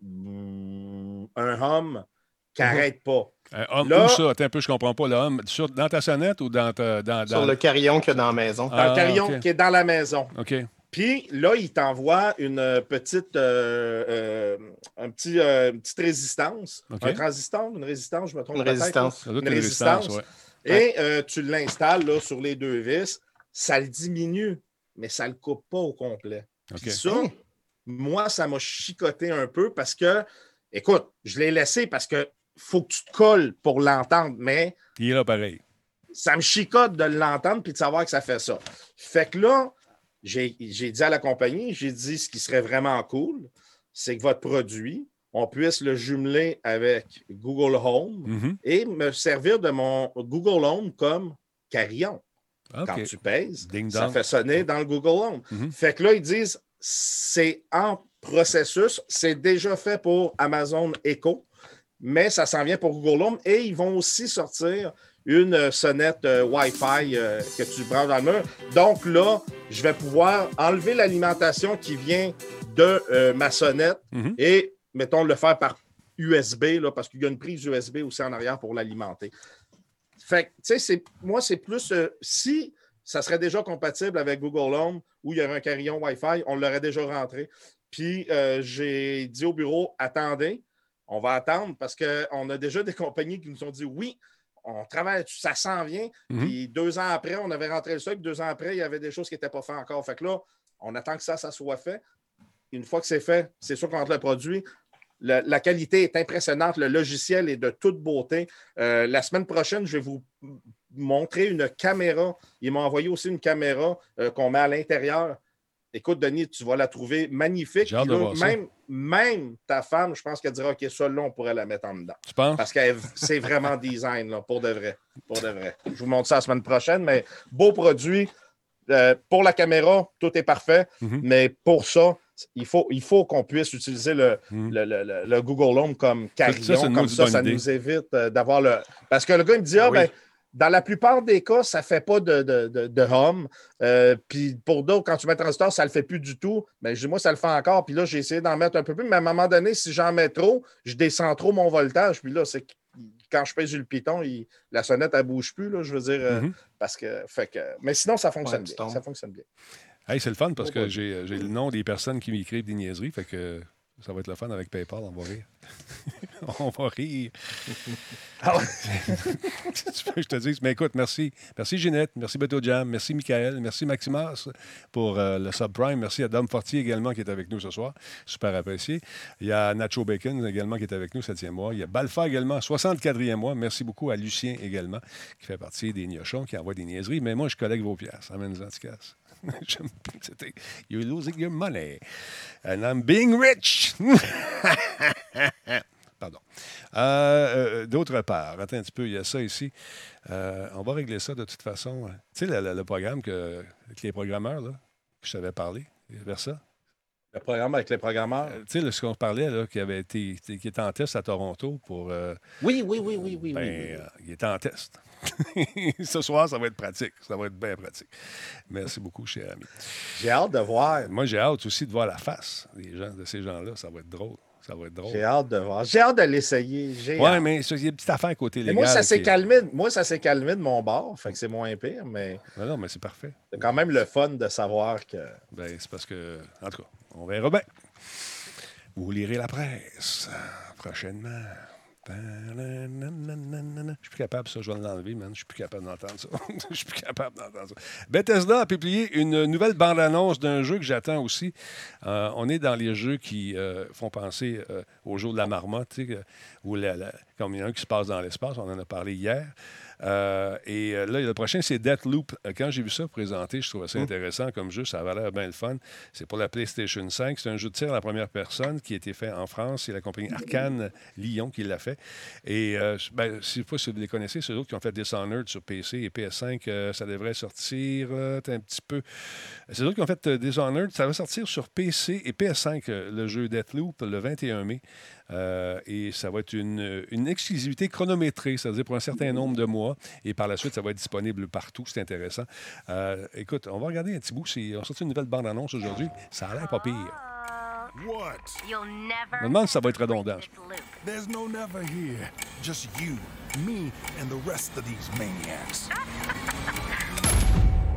un hum qui n'arrête pas. Un homme là, où ça? Attends un peu, je ne comprends pas. Le homme, sur, dans ta sonnette ou dans ta... Dans, dans... Sur le carillon qu'il y a dans la maison. Dans ah, le carillon okay. qui est dans la maison. OK. Puis là, il t'envoie une petite... Euh, euh, un petit, euh, une petite résistance. Okay. Un transistor, une résistance, je me trompe. Une résistance. Une, une résistance, résistance. Ouais. Et euh, tu l'installes là, sur les deux vis. Ça le diminue, mais ça ne le coupe pas au complet. Okay. Puis ça, mmh. moi, ça m'a chicoté un peu parce que... Écoute, je l'ai laissé parce que faut que tu te colles pour l'entendre, mais... Il est là, pareil. Ça me chicote de l'entendre puis de savoir que ça fait ça. Fait que là, j'ai, j'ai dit à la compagnie, j'ai dit ce qui serait vraiment cool, c'est que votre produit, on puisse le jumeler avec Google Home mm-hmm. et me servir de mon Google Home comme carillon. Okay. Quand tu pèses, ça fait sonner dans le Google Home. Mm-hmm. Fait que là, ils disent, c'est en processus, c'est déjà fait pour Amazon Echo. Mais ça s'en vient pour Google Home et ils vont aussi sortir une sonnette euh, Wi-Fi euh, que tu prends dans le mur. Donc là, je vais pouvoir enlever l'alimentation qui vient de euh, ma sonnette mm-hmm. et, mettons, le faire par U S B, là, parce qu'il y a une prise U S B aussi en arrière pour l'alimenter. Fait que, tu sais, moi, c'est plus... Euh, si ça serait déjà compatible avec Google Home où il y aurait un carillon Wi-Fi, on l'aurait déjà rentré. Puis, euh, j'ai dit au bureau, attendez, on va attendre parce qu'on a déjà des compagnies qui nous ont dit oui, on travaille, ça s'en vient. Mm-hmm. Puis deux ans après, on avait rentré le sol, puis deux ans après, il y avait des choses qui n'étaient pas faites encore. Fait que là, on attend que ça, ça soit fait. Une fois que c'est fait, c'est sûr qu'on rentre le produit. La, la qualité est impressionnante. Le logiciel est de toute beauté. Euh, la semaine prochaine, je vais vous montrer une caméra. Ils m'ont envoyé aussi une caméra euh, qu'on met à l'intérieur. Écoute, Denis, tu vas la trouver magnifique. J'ai hâte de voir ça. Même, même ta femme, je pense qu'elle dira, OK, ça, là, on pourrait la mettre en dedans. Tu penses? Parce que c'est vraiment design, là, pour de vrai. Pour de vrai. Je vous montre ça la semaine prochaine, mais beau produit. Euh, pour la caméra, tout est parfait, mm-hmm. mais pour ça, il faut, il faut qu'on puisse utiliser le, mm-hmm. le, le, le Google Home comme carillon. Ça, comme ça, ça idée. Nous évite euh, d'avoir le... Parce que le gars, il me dit, ah, ah ben... Oui. Dans la plupart des cas, ça ne fait pas de, de, de, de home. Euh, puis pour d'autres, quand tu mets un transistor, ça ne le fait plus du tout. Mais moi, ça le fait encore. Puis là, j'ai essayé d'en mettre un peu plus. Mais à un moment donné, si j'en mets trop, je descends trop mon voltage. Puis là, c'est quand je pèse sur le piton, il, la sonnette, elle ne bouge plus. Là, je veux dire, mm-hmm. euh, parce que, fait que... Mais sinon, ça fonctionne ouais, bien. Ça fonctionne bien. Hey, c'est le fun parce oh, que ouais. j'ai, j'ai le nom des personnes qui m'écrivent des niaiseries. Fait que... Ça va être le fun avec PayPal, on va rire. on va rire. Ah ouais. tu veux que je te dise, mais écoute, merci. Merci Ginette, merci Beto Jam, merci Michael, merci Maximas pour euh, le subprime. Merci à Dame Fortier également qui est avec nous ce soir. Super apprécié. Il y a Nacho Bacon également qui est avec nous, septième mois. Il y a Balfa également, soixante-quatrième mois. Merci beaucoup à Lucien également qui fait partie des Gnochons, qui envoie des niaiseries. Mais moi, je collecte vos pièces. Amène les anticaces. J'aime bien. C'était You're losing your money. And I'm being rich. Pardon. Euh, euh, d'autre part, attends un petit peu, il y a ça ici. Euh, on va régler ça de toute façon. Tu sais, le, le, le programme que, avec les programmeurs, là, que je t'avais parlé, vers ça. Le programme avec les programmeurs. Euh, tu sais, ce qu'on parlait, là, qui avait été, qui était en test à Toronto pour... Euh, oui, oui, oui, oui, oui, ben, oui, oui, oui. Euh, il était en test. Ce soir, ça va être pratique. Ça va être bien pratique. Merci beaucoup, cher ami. J'ai hâte de voir. Moi, j'ai hâte aussi de voir la face des gens, de ces gens-là. Ça va être drôle. Ça va être drôle. J'ai hâte de voir. J'ai hâte de l'essayer. Oui, mais il y a une petite affaire à côté légal. Moi, ça s'est calmé. Moi, ça s'est calmé de mon bord. Fait que c'est moins pire, mais... mais... Non, mais c'est parfait. C'est quand même le fun de savoir que... Ben, c'est parce que... En tout cas, on verra bien. Vous lirez la presse prochainement. Je suis plus capable, ça, je vais l'enlever, man. Je suis plus capable d'entendre ça. Je suis plus capable d'entendre ça. Bethesda a publié une nouvelle bande-annonce d'un jeu que j'attends aussi. Euh, on est dans les jeux qui euh, font penser euh, au jour de la marmotte, ou la, la, comme il y en a un qui se passe dans l'espace, on en a parlé hier. Euh, et là, le prochain, c'est Deathloop. Quand j'ai vu ça présenté, je trouvais ça intéressant comme jeu. Ça avait l'air bien le fun. C'est pour la PlayStation cinq. C'est un jeu de tir à la première personne qui a été fait en France. C'est la compagnie Arkane Lyon qui l'a fait. Et euh, ben, je ne sais pas si vous les connaissez, c'est eux autres qui ont fait Dishonored sur P C et P S cinq. Euh, ça devrait sortir euh, un petit peu. C'est eux autres qui ont fait euh, Dishonored. Ça va sortir sur P C et P S cinq, euh, le jeu Deathloop, le vingt et un mai. Euh, et ça va être une, une exclusivité chronométrée, c'est-à-dire pour un certain nombre de mois. Et par la suite, ça va être disponible partout. C'est intéressant. Euh, écoute, on va regarder un petit bout. C'est, on sort une nouvelle bande-annonce aujourd'hui. Ça a l'air pas pire. What? You'll never. Je me demande si ça va être redondant. There's no never here. Just you, me, and the rest of these maniacs.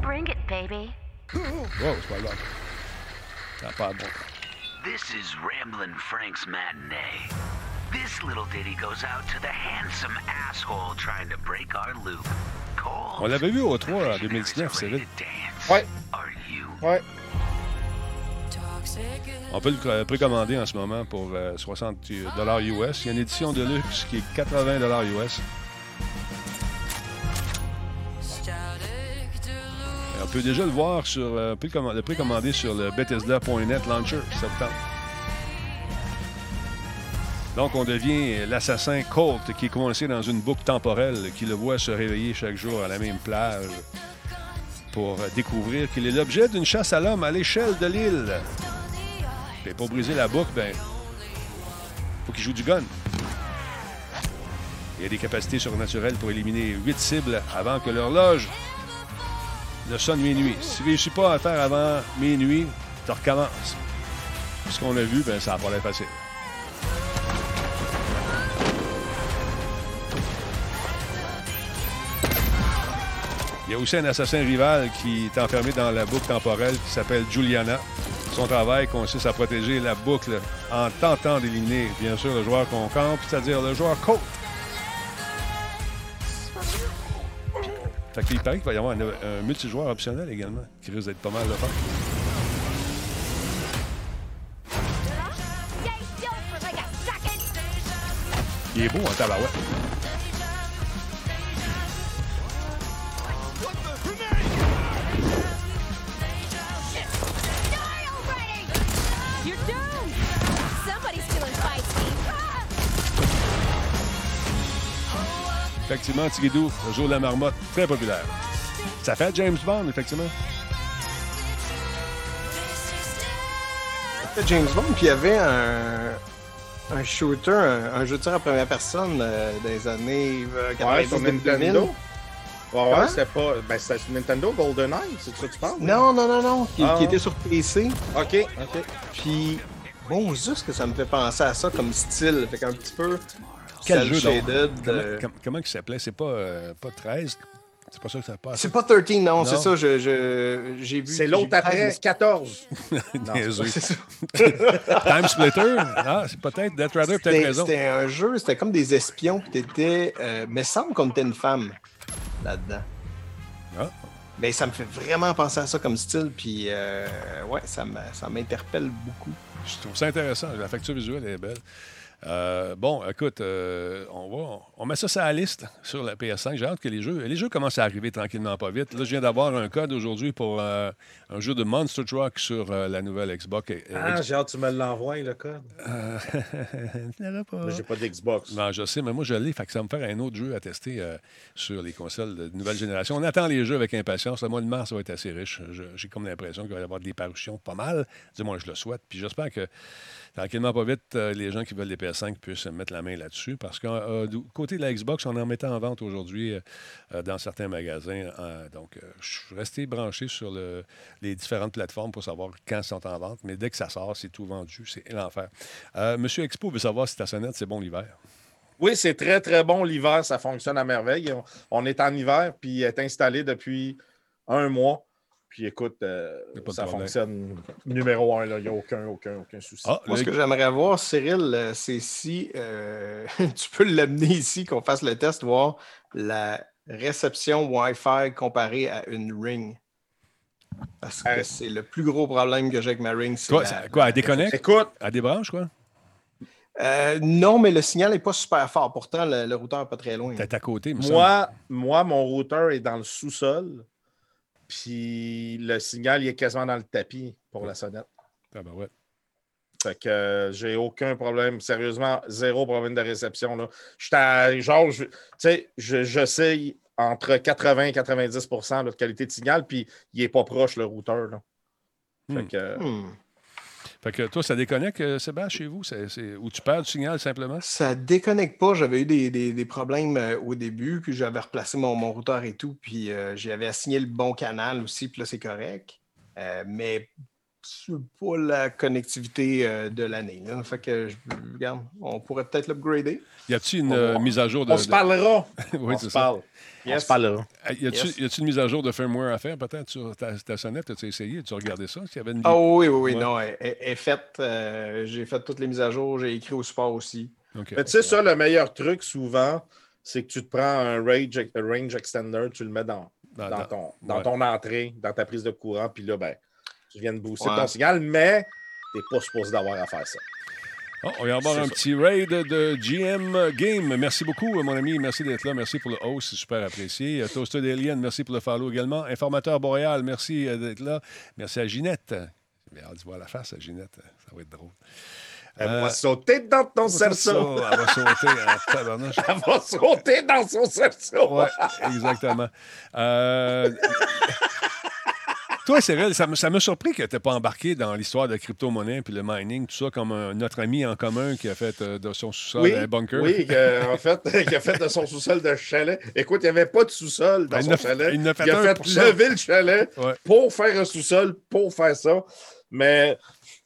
Bring it, baby. Wow, c'est pas grave. Ça n'a pas de bon. This is Ramblin' Frank's matinee. This little ditty goes out to the handsome asshole trying to break our loop. Cold. On l'avait vu au trois en deux mille dix-neuf, c'est vrai. Ouais. Ouais. On peut le précommander en ce moment pour soixante dollars U S. Il y a une édition de luxe qui est quatre-vingts dollars U S. On peut déjà le voir sur euh, on peut le précommander sur le Bethesda point net launcher septembre. Donc on devient l'assassin Colt qui est coincé dans une boucle temporelle qui le voit se réveiller chaque jour à la même plage pour découvrir qu'il est l'objet d'une chasse à l'homme à l'échelle de l'île. Et pour briser la boucle, ben faut qu'il joue du gun. Il y a des capacités surnaturelles pour éliminer huit cibles avant que l'horloge le son de minuit. Si tu ne réussis pas à faire avant minuit, tu recommences. Ce qu'on a vu, ben, ça n'a pas l'air facile. Il y a aussi un assassin rival qui est enfermé dans la boucle temporelle qui s'appelle Juliana. Son travail consiste à protéger la boucle en tentant d'éliminer, bien sûr, le joueur qu'on campe, c'est-à-dire le joueur Colt. Fait qu'il paraît qu'il va y avoir un, un multijoueur optionnel également, qui risque d'être pas mal de fun. Il est beau, un tabarouette. Effectivement, Tiguidou, le jour de la marmotte, très populaire. Ça fait James Bond, effectivement. Ça fait James Bond, puis il y avait un, un shooter, un, un jeu de tir en première personne euh, des années quatre-vingt-dix sur Nintendo. Ouais, ouais, c'était pas. Ben, c'était sur Nintendo, GoldenEye, c'est de ça que tu parles? Non, non, non, non, qui, ah. qui était sur P C. Ok, ok. Puis, bon, juste que ça me fait penser à ça comme style, fait qu'un petit peu. Quel jeu, shaded, comment, euh... com- comment il s'appelait? C'est pas, euh, pas treize? C'est pas ça que ça passe. C'est pas treize, non, non. C'est ça. Je, je, j'ai vu. C'est l'autre après, quatorze. Non, c'est, c'est ça. Time Splitter? Ah, c'est peut-être. Death Rider, peut-être raison. C'était un jeu, c'était comme des espions. T'étais, euh, mais semble qu'on était une femme là-dedans. Ah. Mais ça me fait vraiment penser à ça comme style. Puis, euh, ouais, ça, ça m'interpelle beaucoup. Je trouve ça intéressant. La facture visuelle est belle. Euh, bon, écoute, euh, on va, on met ça sur la liste sur la P S cinq. J'ai hâte que les jeux, les jeux commencent à arriver tranquillement, pas vite. Là, je viens d'avoir un code aujourd'hui pour euh, un jeu de Monster Truck sur euh, la nouvelle Xbox. Et, euh, ah, j'ai hâte que tu me l'envoies, le code. Euh... pas. Mais j'ai pas d'Xbox. Non, je sais, mais moi, je l'ai. Fait que ça va me faire un autre jeu à tester euh, sur les consoles de nouvelle génération. On attend les jeux avec impatience. Le mois de mars, ça va être assez riche. Je, j'ai comme l'impression qu'il va y avoir des parutions pas mal. Dis-moi, je le souhaite. Puis j'espère que tranquillement, pas vite, euh, les gens qui veulent les P S cinq puissent mettre la main là-dessus. Parce que euh, du côté de la Xbox, on en mettait en vente aujourd'hui euh, dans certains magasins. Euh, donc, euh, je suis resté branché sur le, les différentes plateformes pour savoir quand ils sont en vente. Mais dès que ça sort, c'est tout vendu. C'est l'enfer. Euh, Monsieur Expo veut savoir si ta sonnette, c'est bon l'hiver. Oui, c'est très, très bon l'hiver. Ça fonctionne à merveille. On, on est en hiver, puis elle est installée depuis un mois. Puis écoute, euh, ça problème. Fonctionne numéro un, il n'y a aucun, aucun, aucun souci. Ah, moi, le... ce que j'aimerais voir, Cyril, c'est si euh, tu peux l'amener ici, qu'on fasse le test, voir la réception Wi-Fi comparée à une Ring. Parce que euh... c'est le plus gros problème que j'ai avec ma Ring. C'est quoi, la... c'est... quoi, elle déconnecte? Écoute, elle débranche, quoi? Euh, non, mais le signal n'est pas super fort. Pourtant, le, le routeur n'est pas très loin. T'es à côté, me moi, moi, mon routeur est dans le sous-sol. Puis le signal, il est quasiment dans le tapis pour ouais. la sonnette. Ah ben ouais. Fait que euh, j'ai aucun problème. Sérieusement, zéro problème de réception. Là. J'étais à, genre, je, tu sais, je, j'essaye entre quatre-vingts et quatre-vingt-dix pour cent de qualité de signal, puis il n'est pas proche, le routeur. Là. Fait hmm. que... Euh, hmm. Fait que toi, ça déconnecte, Sébastien, chez vous? C'est, c'est... Ou tu perds du signal, simplement? Ça déconnecte pas. J'avais eu des, des, des problèmes euh, au début, puis j'avais replacé mon, mon routeur et tout, puis euh, j'avais assigné le bon canal aussi, puis là, c'est correct. Euh, mais c'est pas la connectivité euh, de l'année. Là. Fait que, je, regarde, on pourrait peut-être l'upgrader. Y a-t-il une euh, mise à jour de... On se parlera! Oui, on se parle. Yes. On se parlera. Y a-t-il yes. une mise à jour de firmware à faire, peut-être, sur ta, ta sonnette? As-tu essayé? As-tu regardé ça? S'il y avait une... Oh oui, oui, oui. Ouais. Non, elle est faite. Euh, j'ai fait toutes les mises à jour. J'ai écrit au support aussi. Okay. Mais tu sais, ça, le meilleur truc, souvent, c'est que tu te prends un range, range extender, tu le mets dans, dans, dans, ton, dans ouais. ton entrée, dans ta prise de courant, puis là, ben... Tu viens de booster ouais. ton signal, mais t'es pas supposé d'avoir à faire ça. Oh, on va avoir un ça. petit raid de G M Game. Merci beaucoup, mon ami. Merci d'être là. Merci pour le host. C'est super apprécié. Toasted Alien, merci pour le follow également. Informateur Boréal, merci d'être là. Merci à Ginette. J'ai hâte de voir la face à Ginette. Ça va être drôle. Elle euh, va sauter dans ton cerceau. Elle va sauter en tabarnouche. Elle va sauter dans son cerceau. Oui, exactement. Euh... Toi, Cyril, ça, ça m'a surpris que tu n'aies pas embarqué dans l'histoire de crypto-monnaie puis le mining, tout ça, comme un, notre ami en commun qui a fait euh, de son sous-sol oui, un bunker. Oui, que, en fait, qui a fait de son sous-sol de chalet. Écoute, il n'y avait pas de sous-sol dans ben, son ne, chalet. Il, ne fait il a fait lever le chalet ouais. pour faire un sous-sol, pour faire ça. Mais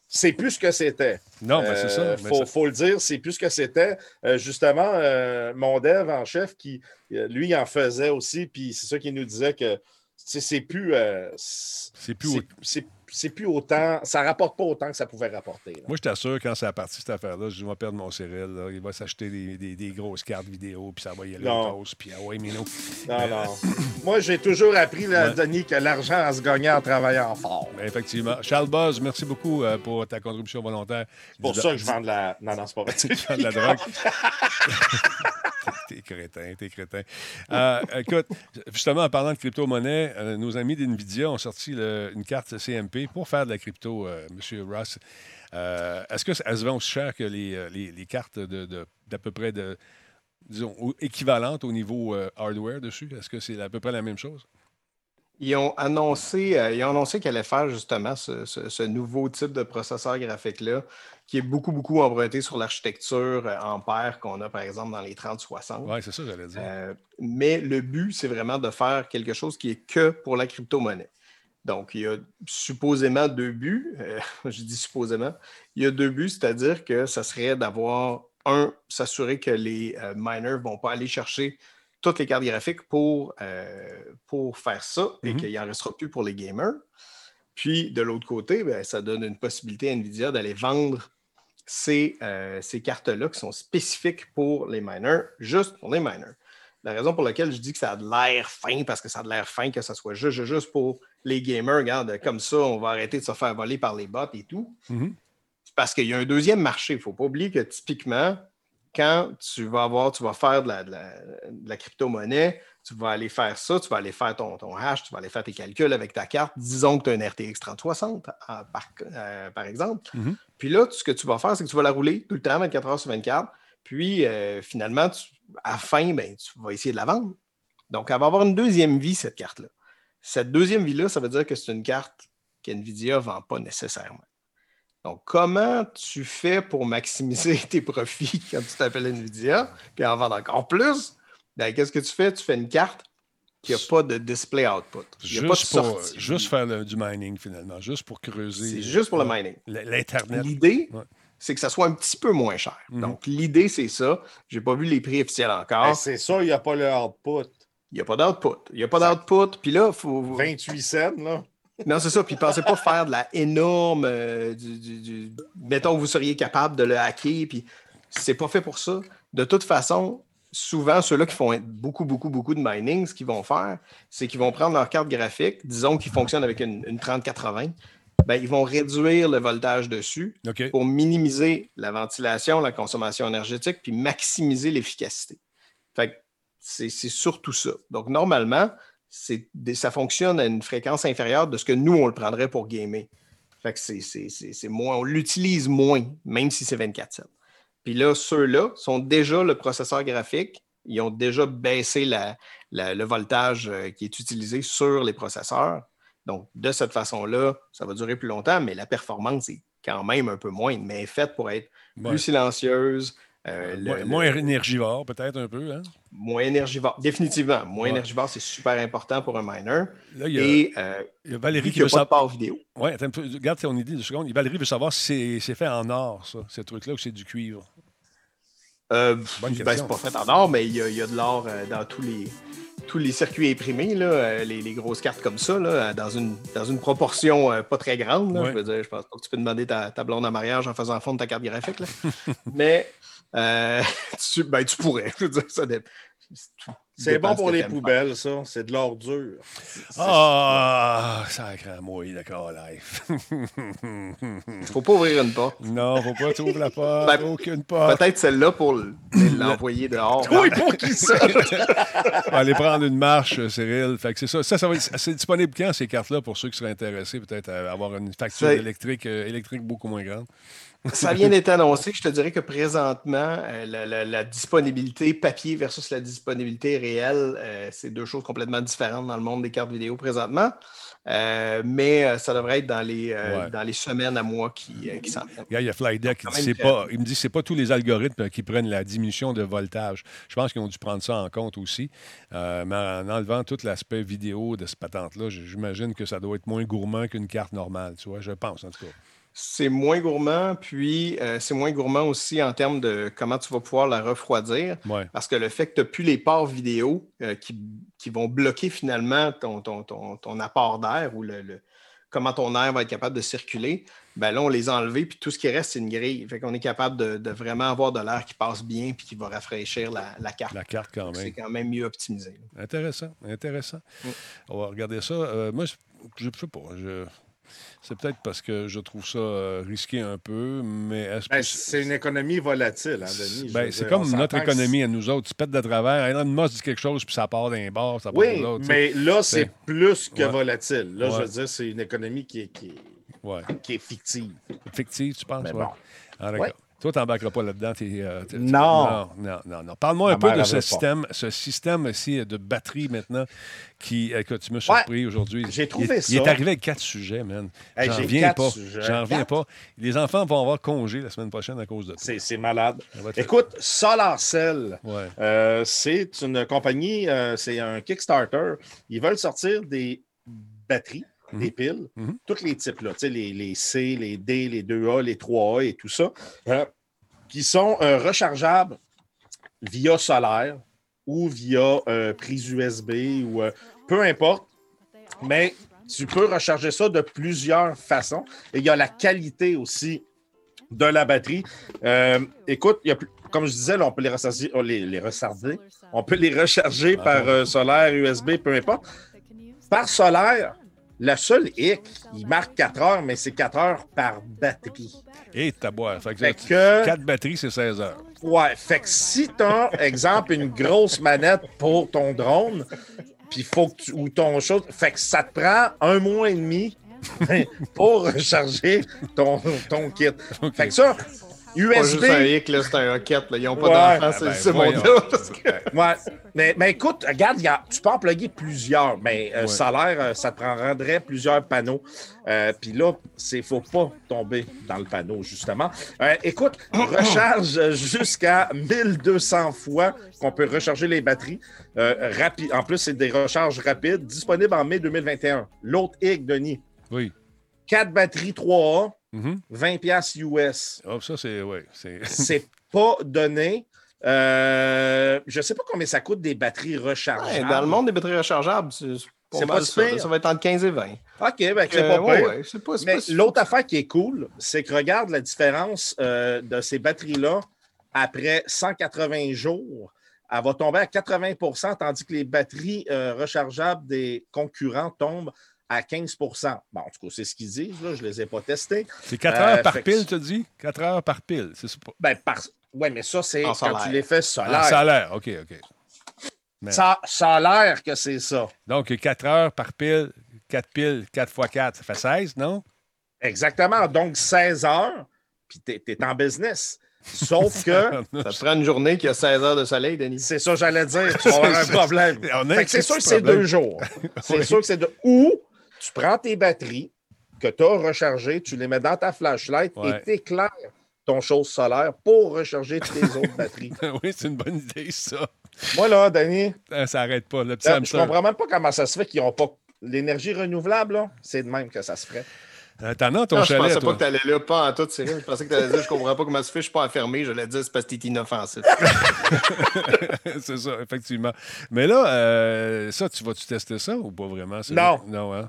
c'est plus ce que c'était. Non, mais ben, c'est ça. Il faut, ça... faut le dire, c'est plus ce que c'était. Euh, justement, euh, mon dev en chef, qui lui, il en faisait aussi, puis c'est ça qu'il nous disait que c'est plus... Euh, c'est plus... C'est, c'est, c'est plus autant... Ça rapporte pas autant que ça pouvait rapporter. Là. Moi, je t'assure, quand c'est parti, cette affaire-là, je vais perdre mon Cyril. Là. Il va s'acheter des, des, des grosses cartes vidéo, puis ça va y aller en tosse, puis ah ouais, mais non. Non, non. Moi, j'ai toujours appris, là, ouais. Denis, que l'argent à se gagner en travaillant fort. Ben, effectivement. Charles Buzz, merci beaucoup euh, pour ta contribution volontaire. C'est pour du... ça que je vends de la... Non, non, c'est pas vrai. Je vends de la drogue. T'es crétin, t'es crétin. Euh, écoute, justement, en parlant de crypto-monnaie, euh, nos amis d'NVIDIA ont sorti le, une carte C M P pour faire de la crypto, euh, M. Ross. Euh, est-ce qu'elle se vend aussi cher que les, les, les cartes de, de, d'à peu près, de, disons, au, équivalentes au niveau euh, hardware dessus? Est-ce que c'est à peu près la même chose? Ils ont annoncé, euh, ils ont annoncé qu'ils allaient faire justement ce, ce, ce nouveau type de processeur graphique-là, qui est beaucoup, beaucoup emprunté sur l'architecture euh, Ampère qu'on a, par exemple, dans les trente soixante. Oui, c'est ça, j'allais dire. Euh, mais le but, c'est vraiment de faire quelque chose qui est que pour la crypto-monnaie. Donc, il y a supposément deux buts. Euh, je dis supposément. Il y a deux buts, c'est-à-dire que ça serait d'avoir, un, s'assurer que les euh, miners ne vont pas aller chercher toutes les cartes graphiques pour, euh, pour faire ça et mm-hmm. qu'il n'en restera plus pour les gamers. Puis, de l'autre côté, bien, ça donne une possibilité à NVIDIA d'aller vendre ces, euh, ces cartes-là qui sont spécifiques pour les miners, juste pour les miners. La raison pour laquelle je dis que ça a de l'air fin, parce que ça a de l'air fin que ça soit juste, juste pour les gamers. Regarde, comme ça, on va arrêter de se faire voler par les bots et tout. Mm-hmm. C'est parce qu'il y a un deuxième marché. Il ne faut pas oublier que typiquement... Quand tu vas avoir, tu vas faire de la, de la, de la crypto-monnaie, tu vas aller faire ça, tu vas aller faire ton, ton hash, tu vas aller faire tes calculs avec ta carte. Disons que tu as une R T X trente soixante, à, par, euh, par exemple. Mm-hmm. Puis là, ce que tu vas faire, c'est que tu vas la rouler tout le temps, vingt-quatre heures sur vingt-quatre. Puis euh, finalement, tu, à la fin, ben, tu vas essayer de la vendre. Donc, elle va avoir une deuxième vie, cette carte-là. Cette deuxième vie-là, ça veut dire que c'est une carte qu'NVIDIA ne vend pas nécessairement. Donc, comment tu fais pour maximiser tes profits quand tu t'appelles NVIDIA puis en vendre encore plus? Ben, qu'est-ce que tu fais? Tu fais une carte qui n'a pas de display output. Il n'y a pas de sortie. Pour, juste faire le, du mining, finalement, juste pour creuser. C'est juste pour le, le mining. L'Internet. L'idée, ouais. c'est que ça soit un petit peu moins cher. Mm-hmm. Donc, l'idée, c'est ça. Je n'ai pas vu les prix officiels encore. Ben, c'est ça, il n'y a pas le output. Il n'y a pas d'output. Il n'y a pas d'output. Puis là, il faut... vingt-huit cents, là. Non, c'est ça. Puis pensez pas faire de la énorme... Euh, du, du, du... Mettons que vous seriez capable de le hacker. Puis c'est pas fait pour ça. De toute façon, souvent, ceux-là qui font beaucoup, beaucoup, beaucoup de mining, ce qu'ils vont faire, c'est qu'ils vont prendre leur carte graphique, disons qu'ils fonctionnent avec une, une trente quatre-vingts, bien, ils vont réduire le voltage dessus okay. pour minimiser la ventilation, la consommation énergétique, puis maximiser l'efficacité. Fait que c'est, c'est surtout ça. Donc, normalement... C'est, ça fonctionne à une fréquence inférieure de ce que nous, on le prendrait pour gamer. Fait que c'est, c'est, c'est, c'est moins, on l'utilise moins, même si c'est vingt-quatre sept. Puis là, ceux-là sont déjà le processeur graphique. Ils ont déjà baissé la, la, le voltage qui est utilisé sur les processeurs. Donc, de cette façon-là, ça va durer plus longtemps, mais la performance est quand même un peu moindre, mais est faite pour être ouais. plus silencieuse. Euh, le, moins, le... moins énergivore, peut-être un peu. Hein? Moins énergivore, définitivement. Moins ouais. énergivore, c'est super important pour un miner. Là, il y a, Et, euh, il y a Valérie qui veut savoir. Vidéo. Ouais, regarde, on est dit deux secondes. Valérie veut savoir si c'est, c'est fait en or, ça, ce truc-là, ou c'est du cuivre. Euh, ben, c'est pas fait en or, mais il y a, il y a de l'or euh, dans tous les, tous les circuits imprimés, là, euh, les, les grosses cartes comme ça, là, dans, une, dans une proportion euh, pas très grande. Là, ouais. Je veux dire, je pense pas que tu peux demander ta, ta blonde en mariage en faisant fondre ta carte graphique. Là. mais. Euh, tu, ben, tu pourrais. Je veux dire, ça dé... C'est bon pour les poubelles, ça. C'est de l'or dur. Ah, oh, sacré mouille de Call-Life. Faut pas ouvrir une porte. Non, faut pas t'ouvrir la porte. Ben, aucune porte. Peut-être celle-là pour l'employer dehors. Oui, pour qu'il sorte. On va aller prendre une marche, Cyril. Fait que c'est ça. Ça, ça va être, c'est disponible quand, ces cartes-là, pour ceux qui seraient intéressés, peut-être, à avoir une facture c'est... électrique, euh, électrique beaucoup moins grande? Ça vient d'être annoncé. Je te dirais que présentement, euh, la, la, la disponibilité papier versus la disponibilité réelle, euh, c'est deux choses complètement différentes dans le monde des cartes vidéo présentement. Euh, mais euh, ça devrait être dans les, euh, ouais. dans les semaines à mois qui, euh, qui s'en viennent. Il y a Flydeck qui dit, c'est que... pas, il me dit que ce n'est pas tous les algorithmes qui prennent la diminution de voltage. Je pense qu'ils ont dû prendre ça en compte aussi. Euh, mais en enlevant tout l'aspect vidéo de cette patente-là, j'imagine que ça doit être moins gourmand qu'une carte normale. Tu vois, je pense, en tout cas. C'est moins gourmand, puis euh, c'est moins gourmand aussi en termes de comment tu vas pouvoir la refroidir. Ouais. Parce que le fait que tu n'as plus les ports vidéo euh, qui, qui vont bloquer finalement ton, ton, ton, ton apport d'air ou le, le, comment ton air va être capable de circuler, ben là, on les a enlevés, puis tout ce qui reste, c'est une grille. Fait qu'on est capable de, de vraiment avoir de l'air qui passe bien puis qui va rafraîchir la, la carte. La carte, quand même. Donc, c'est quand même mieux optimisé. Là. Intéressant, intéressant. Oui. On va regarder ça. Euh, moi, je ne sais pas, je... C'est peut-être parce que je trouve ça euh, risqué un peu, mais... Ben, c'est une économie volatile, hein, Denis? Ben, c'est dire, comme notre économie à nous autres. Tu pètes de travers, Elon Musk dit quelque chose, puis ça part d'un bord, ça part oui, de l'autre. Oui, mais là, c'est, c'est plus que ouais. volatile. Là, ouais. je veux dire, c'est une économie qui est, qui est... Ouais. Qui est fictive. Fictive, tu penses? Mais bon. Ouais. Ah, d'accord. Ouais. Toi, tu n'embarqueras pas là-dedans. T'es, euh, t'es, non. non. Non, non, non. Parle-moi un peu de ce système, ce système aussi de batterie maintenant qui, que tu m'as surpris ouais. aujourd'hui. J'ai trouvé il, ça. Il est arrivé avec quatre sujets, man. Hey, J'en viens pas. Sujets. J'en viens pas. Les enfants vont avoir congé la semaine prochaine à cause de ça. C'est, c'est malade. Écoute, SolarCell, ouais. euh, c'est une compagnie, euh, c'est un Kickstarter. Ils veulent sortir des batteries, mmh. des piles, mmh. tous les types, là, les, les C, les D, les deux A, les trois A et tout ça, euh, qui sont euh, rechargeables via solaire ou via euh, prise U S B ou euh, peu importe, mais tu peux recharger ça de plusieurs façons. Et il y a la qualité aussi de la batterie. Euh, écoute, il y a plus... Comme je disais, là, on peut les recharger, oh, les, les recharger. On peut les recharger ah, par euh, solaire, U S B, peu importe. Par solaire, la seule hic, il marque quatre heures, mais c'est quatre heures par batterie. Et ta boîte. Fait que, fait que quatre batteries, c'est seize heures. Ouais. Fait que si tu as, exemple, une grosse manette pour ton drone, puis faut que tu, ou ton chose, fait que ça te prend un mois et demi pour recharger ton, ton kit. Okay. Fait que ça. U S B. Pas juste un hic, là, c'est un rocket. Ils n'ont pas ouais. d'enfants, c'est, ah ben, c'est mon gars. Parce que... ouais. mais, mais écoute, regarde, y a, tu peux en plugger plusieurs, mais euh, ouais. solaire, euh, ça te rendrait plusieurs panneaux. Euh, Puis là, il ne faut pas tomber dans le panneau, justement. Euh, écoute, on recharge jusqu'à mille deux cents fois qu'on peut recharger les batteries. Euh, rapi- en plus, c'est des recharges rapides, disponibles en mai deux mille vingt et un. L'autre hic, Denis. Oui. quatre batteries trois A. Mm-hmm. vingt dollars U S. Oh, ça, c'est... Ouais, c'est... c'est pas donné. Euh, je sais pas combien ça coûte des batteries rechargeables. Ouais, dans le monde des batteries rechargeables, c'est, c'est pas super. Ça, ça va être entre quinze et vingt. OK, ben euh, c'est pas ouais, ouais, c'est pas, c'est mais pas, c'est l'autre pas. Affaire qui est cool, c'est que regarde la différence euh, de ces batteries-là après cent quatre-vingts jours. Elle va tomber à quatre-vingts pour cent, tandis que les batteries euh, rechargeables des concurrents tombent à quinze pour cent. Bon, en tout cas, c'est ce qu'ils disent. Là. Je ne les ai pas testés. C'est quatre heures euh, par pile, tu dis? quatre heures par pile, c'est super. Ben, par... Oui, mais ça, c'est en quand salaire. Tu les fais solaire. En salaire, OK, OK. Mais... Ça, ça a l'air que c'est ça. Donc, quatre heures par pile, quatre piles, quatre fois quatre, ça fait seize, non? Exactement. Donc, seize heures, puis t'es, t'es en business. Sauf que... ça prend une journée qu'il y a seize heures de soleil, Denis. C'est ça, j'allais dire. Tu vas avoir un problème. Fait que c'est sûr que c'est deux jours. C'est sûr que c'est deux... Ou... Tu prends tes batteries que tu as rechargées, tu les mets dans ta flashlight ouais. et t'éclaires ton chose solaire pour recharger tes autres batteries. Oui, c'est une bonne idée, ça. Moi, là, Danny... Ça n'arrête pas. Le petit là, je ne comprends même pas comment ça se fait qu'ils n'ont pas... L'énergie renouvelable, là, c'est de même que ça se ferait. Euh, t'en as ton non, chalet, je pensais toi. Pas que t'allais là, pas en tout, Cyril. Je pensais que t'allais dire, je comprends pas comment ça fait, je suis pas enfermé. Je l'ai dit, c'est parce que t'es inoffensif. C'est ça, effectivement. Mais là, euh, ça, tu vas-tu tester ça ou pas vraiment? Cyril? Non. Non, hein?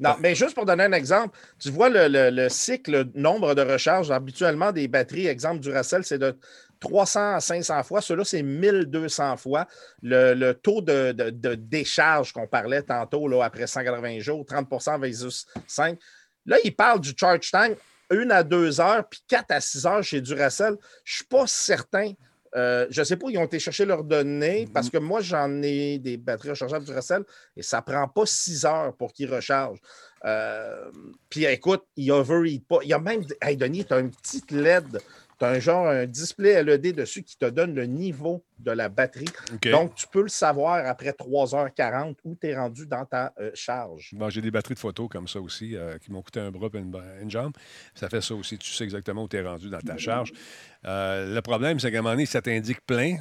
Non, mais juste pour donner un exemple, tu vois le, le, le cycle, le nombre de recharges habituellement des batteries, exemple Duracell, c'est de trois cents à cinq cents fois. Ceux-là, c'est mille deux cents fois. Le, le taux de, de, de décharge qu'on parlait tantôt, là, après cent quatre-vingts jours, trente pour cent versus cinq pour cent. Là, il parle du charge time une à deux heures, puis quatre à six heures chez Duracell. Je ne suis pas certain. Euh, je ne sais pas, ils ont été chercher leurs données, parce que moi, j'en ai des batteries rechargeables Duracell, et ça ne prend pas six heures pour qu'ils rechargent. Euh, puis écoute, ils overheat pas. Il y a même... Hey, Denis, tu as une petite L E D, tu as un genre, un display L E D dessus qui te donne le niveau de la batterie. Okay. Donc, tu peux le savoir après trois heures quarante où tu es rendu dans ta euh, charge. Bon, j'ai des batteries de photo comme ça aussi euh, qui m'ont coûté un bras et une, une jambe. Ça fait ça aussi. Tu sais exactement où tu es rendu dans ta charge. Euh, le problème, c'est qu'à un moment donné, ça t'indique plein.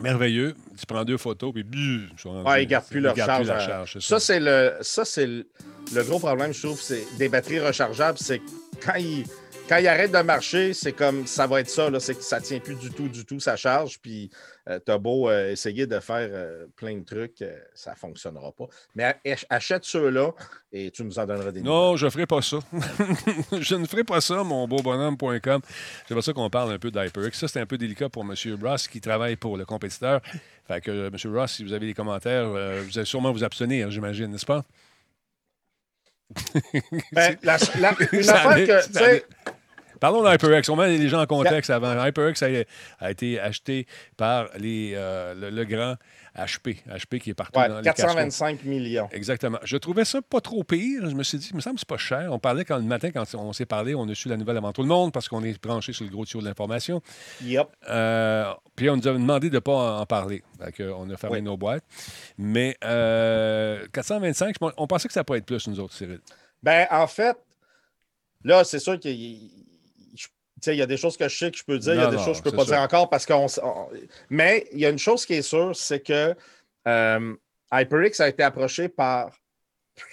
Merveilleux. Tu prends deux photos, puis... Buh, ouais, ils ne gardent plus leur charge. Plus la charge, c'est ça. Ça, c'est, le, ça, c'est le, le gros problème, je trouve, c'est des batteries rechargeables, c'est quand il, quand il arrête de marcher, c'est comme ça va être ça, là, c'est que ça ne tient plus du tout, du tout, ça charge. Puis euh, t'as beau euh, essayer de faire euh, plein de trucs, euh, ça ne fonctionnera pas. Mais achète ceux-là et tu nous en donneras des nouvelles. Non, je ne ferai pas ça. Je ne ferai pas ça, mon beau bonhomme point com. C'est pour ça qu'on parle un peu d'HyperX. Ça, c'est un peu délicat pour M. Ross qui travaille pour le compétiteur. Fait que, euh, M. Ross, si vous avez des commentaires, euh, vous allez sûrement vous abstenir, j'imagine, n'est-ce pas? Ben, la, la, une affaire est, que, t'sais... Parlons d'HyperX, on met les gens en contexte la... avant. HyperX a, a été acheté par les, euh, le, le grand H P, H P qui est partout ouais, dans les quatre cent vingt-cinq millions. Exactement. Je trouvais ça pas trop pire. Je me suis dit, il me semble que c'est pas cher. On parlait quand le matin, quand on s'est parlé, on a su la nouvelle avant tout le monde parce qu'on est branché sur le gros tuyau de l'information. Yep. Euh, puis on nous a demandé de ne pas en parler. On a fermé oui. nos boîtes. Mais euh, quatre cent vingt-cinq, on pensait que ça pourrait être plus, nous autres, Cyril. Bien, en fait, là, c'est sûr qu'il y... Il y a des choses que je sais que je peux dire, il y a des non, choses que je ne peux pas sûr. dire encore parce qu'on. On, mais il y a une chose qui est sûre, c'est que euh, HyperX a été approché par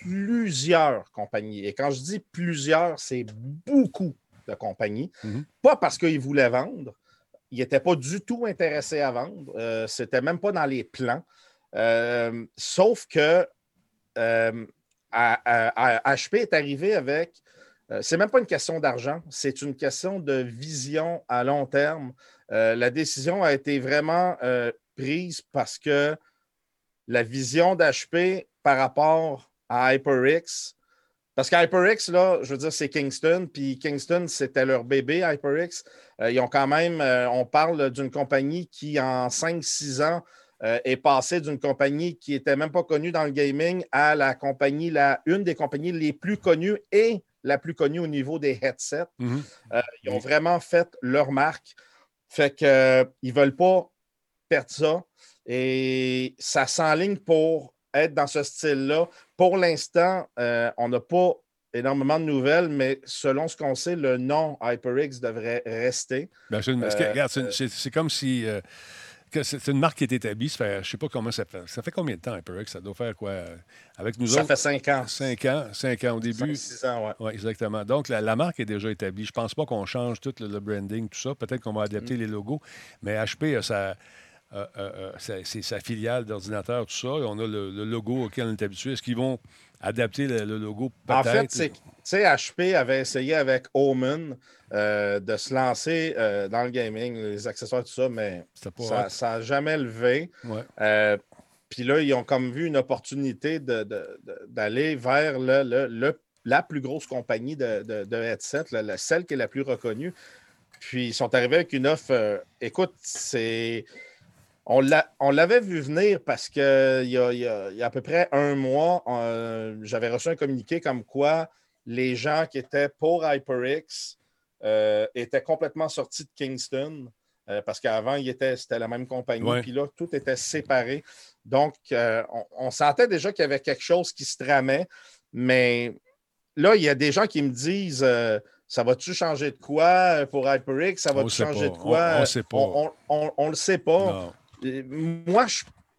plusieurs compagnies. Et quand je dis plusieurs, c'est beaucoup de compagnies. Mm-hmm. Pas parce qu'ils voulaient vendre, ils n'étaient pas du tout intéressés à vendre. Euh, c'était même pas dans les plans. Euh, sauf que euh, à, à, à H P est arrivé avec. C'est même pas une question d'argent, c'est une question de vision à long terme. Euh, la décision a été vraiment euh, prise parce que la vision d'H P par rapport à HyperX, parce qu'HyperX, là, je veux dire, c'est Kingston, puis Kingston, c'était leur bébé, HyperX. Euh, ils ont quand même, euh, on parle d'une compagnie qui, en cinq six ans, Euh, est passé d'une compagnie qui n'était même pas connue dans le gaming à la compagnie, la, une des compagnies les plus connues et la plus connue au niveau des headsets. Mm-hmm. Euh, ils ont vraiment fait leur marque. Fait qu'ils euh, ne veulent pas perdre ça. Et ça s'enligne pour être dans ce style-là. Pour l'instant, euh, on n'a pas énormément de nouvelles, mais selon ce qu'on sait, le nom HyperX devrait rester. Bien, c'est, une... euh, Regarde, c'est, c'est, c'est comme si... Euh... C'est une marque qui est établie. Ça fait, je ne sais pas comment ça fait. Ça fait combien de temps, HyperX? Ça doit faire quoi? Avec nous ça autres, fait cinq ans. Cinq ans, cinq ans au début. Six ans, oui. Oui, exactement. Donc, la, la marque est déjà établie. Je ne pense pas qu'on change tout le, le branding, tout ça. Peut-être qu'on va adapter mm. les logos. Mais H P a sa, euh, euh, sa, c'est sa filiale d'ordinateur, tout ça. Et on a le, le logo auquel on est habitué. Est-ce qu'ils vont adapter le, le logo? Peut-être. En fait, tu sais, H P avait essayé avec Omen euh, de se lancer euh, dans le gaming, les accessoires, tout ça, mais ça n'a jamais levé. Ouais. Euh, Puis là, ils ont comme vu une opportunité de, de, de, d'aller vers le, le, le, la plus grosse compagnie de, de, de headset, la, la, celle qui est la plus reconnue. Puis ils sont arrivés avec une offre. Euh, écoute, c'est... On, l'a, on l'avait vu venir parce qu'il y, y, y a à peu près un mois, euh, j'avais reçu un communiqué comme quoi les gens qui étaient pour HyperX euh, étaient complètement sortis de Kingston euh, parce qu'avant, ils étaient, c'était la même compagnie. Puis là, tout était séparé. Donc, euh, on, on sentait déjà qu'il y avait quelque chose qui se tramait. Mais là, il y a des gens qui me disent euh, ça va-tu changer de quoi pour HyperX? Ça va-tu changer de quoi? On ne sait pas. On, on, on le sait pas. Non. Moi,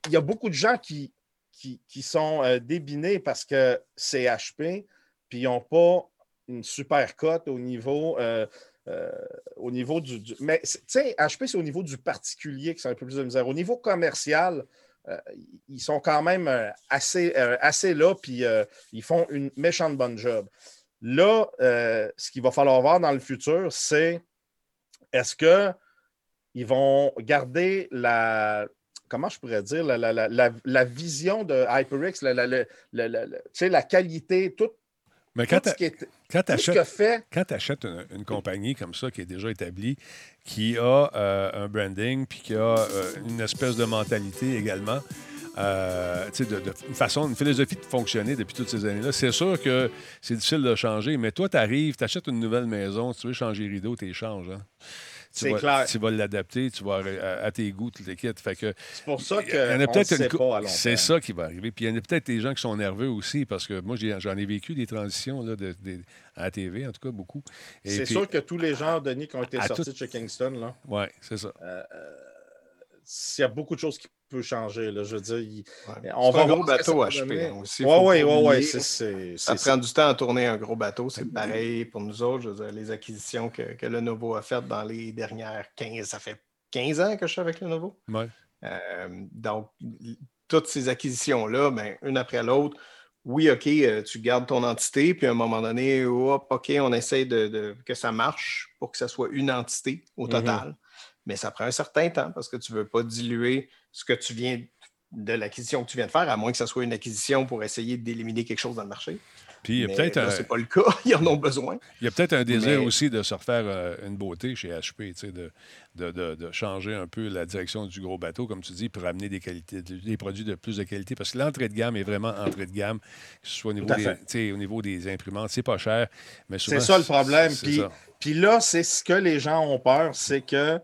il y a beaucoup de gens qui, qui, qui sont euh, débinés parce que c'est H P, puis ils n'ont pas une super cote au niveau, euh, euh, au niveau du, du... Mais, tu sais, H P, c'est au niveau du particulier que ça a un peu plus de misère. Au niveau commercial, euh, ils sont quand même euh, assez, euh, assez là, puis euh, ils font une méchante bonne job. Là, euh, ce qu'il va falloir voir dans le futur, c'est est-ce que ils vont garder la, comment je pourrais dire, la, la, la, la vision de HyperX, la, la, la, la, la, la, tu sais, la qualité, tout, mais quand tout ce qui est, quand tout ce que fait. Quand tu achètes une, une compagnie comme ça qui est déjà établie, qui a euh, un branding puis qui a euh, une espèce de mentalité également, Euh, de, de, une façon, une philosophie de fonctionner depuis toutes ces années-là. C'est sûr que c'est difficile de changer, mais toi, tu arrives, tu achètes une nouvelle maison, si tu veux changer les rideaux, tu les changes. Hein? Tu c'est vas, clair. Tu vas l'adapter, tu vas à, à tes goûts, tu les quittes. Fait que, c'est pour ça qu'on ne sait co- pas à long C'est terme. Ça qui va arriver. Puis il y en a peut-être des gens qui sont nerveux aussi, parce que moi, j'ai, j'en ai vécu des transitions là, de, de, à la T V, en tout cas, beaucoup. Et c'est puis, sûr que tous les gens, Denis, qui ont été sortis tout... de chez Kingston, là. Oui, c'est ça. Euh, euh, s'il y a beaucoup de choses qui peut changer. Là. Je veux dire, il... ouais. on va un gros bateau H P aussi. Oui, oui, oui. Ça prend du temps à tourner un gros bateau. C'est pareil pour nous autres. Je veux dire, les acquisitions que, que Lenovo a faites dans les dernières quinze... Ça fait quinze ans que je suis avec Lenovo. Ouais. Euh, donc, toutes ces acquisitions-là, ben, une après l'autre, oui, OK, tu gardes ton entité, puis à un moment donné, hop, OK, on essaie de, de, que ça marche pour que ça soit une entité au total. Mm-hmm. Mais ça prend un certain temps parce que tu ne veux pas diluer ce que tu viens de l'acquisition que tu viens de faire, à moins que ça soit une acquisition pour essayer d'éliminer quelque chose dans le marché. Puis mais peut-être là, un... c'est pas le cas, ils en ont besoin. Il y a peut-être un désir mais... aussi de se refaire euh, une beauté chez H P, tu sais, de, de, de, de changer un peu la direction du gros bateau, comme tu dis, pour amener des, qualités, des produits de plus de qualité, parce que l'entrée de gamme est vraiment entrée de gamme, que ce soit au niveau, des, au niveau des imprimantes, c'est pas cher, mais souvent... C'est ça le problème, c'est, c'est puis là, c'est ce que les gens ont peur, c'est que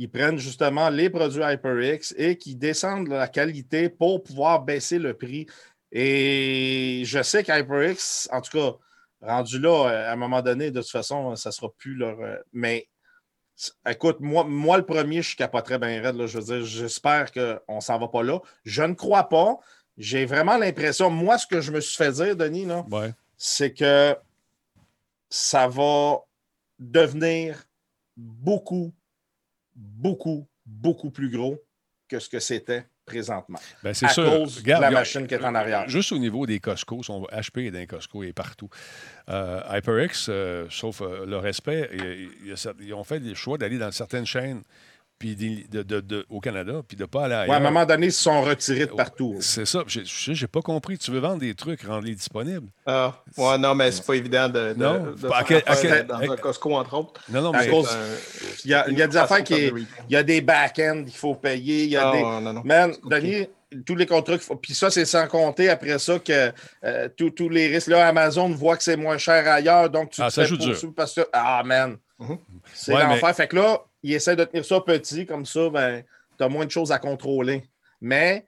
ils prennent justement les produits HyperX et qu'ils descendent la qualité pour pouvoir baisser le prix. Et je sais qu'HyperX, en tout cas, rendu là, à un moment donné, de toute façon, ça ne sera plus leur... Mais écoute, moi, moi le premier, je capoterais bien raide. Là, je veux dire, j'espère qu'on ne s'en va pas là. Je ne crois pas. J'ai vraiment l'impression... Moi, ce que je me suis fait dire, Denis, là, ouais. c'est que ça va devenir beaucoup, beaucoup, beaucoup plus gros que ce que c'était présentement, bien, c'est à sûr. cause Garde, de la machine qui est en arrière. Juste au niveau des Costco, son H P est dans Costco et partout. Euh, HyperX, euh, sauf euh, le respect, ils, ils ont fait le choix d'aller dans certaines chaînes puis de, de, de, de, au Canada, puis de ne pas aller ailleurs. Ouais, à un moment donné, ils se sont retirés de partout. C'est ça. Je n'ai pas compris. Tu veux vendre des trucs, rendre-les disponibles. Ah, ouais, non, mais c'est pas évident de, de, non, de à quel, à quel, dans un Costco, entre autres. Non, non, mais... Il y a, y a des affaires qui... Il y a des back-ends qu'il faut payer. Il y a ah, des... Non, non. Man, Denis, tous les contrats... Faut... Puis ça, c'est sans compter après ça que euh, tous les risques... Là, Amazon voit que c'est moins cher ailleurs, donc tu ah, te ça fais joue dur. Parce que... Ah, man! Mm-hmm. C'est ouais, l'enfer. Mais... Fait que là... Ils essaient de tenir ça petit, comme ça, ben, tu as moins de choses à contrôler. Mais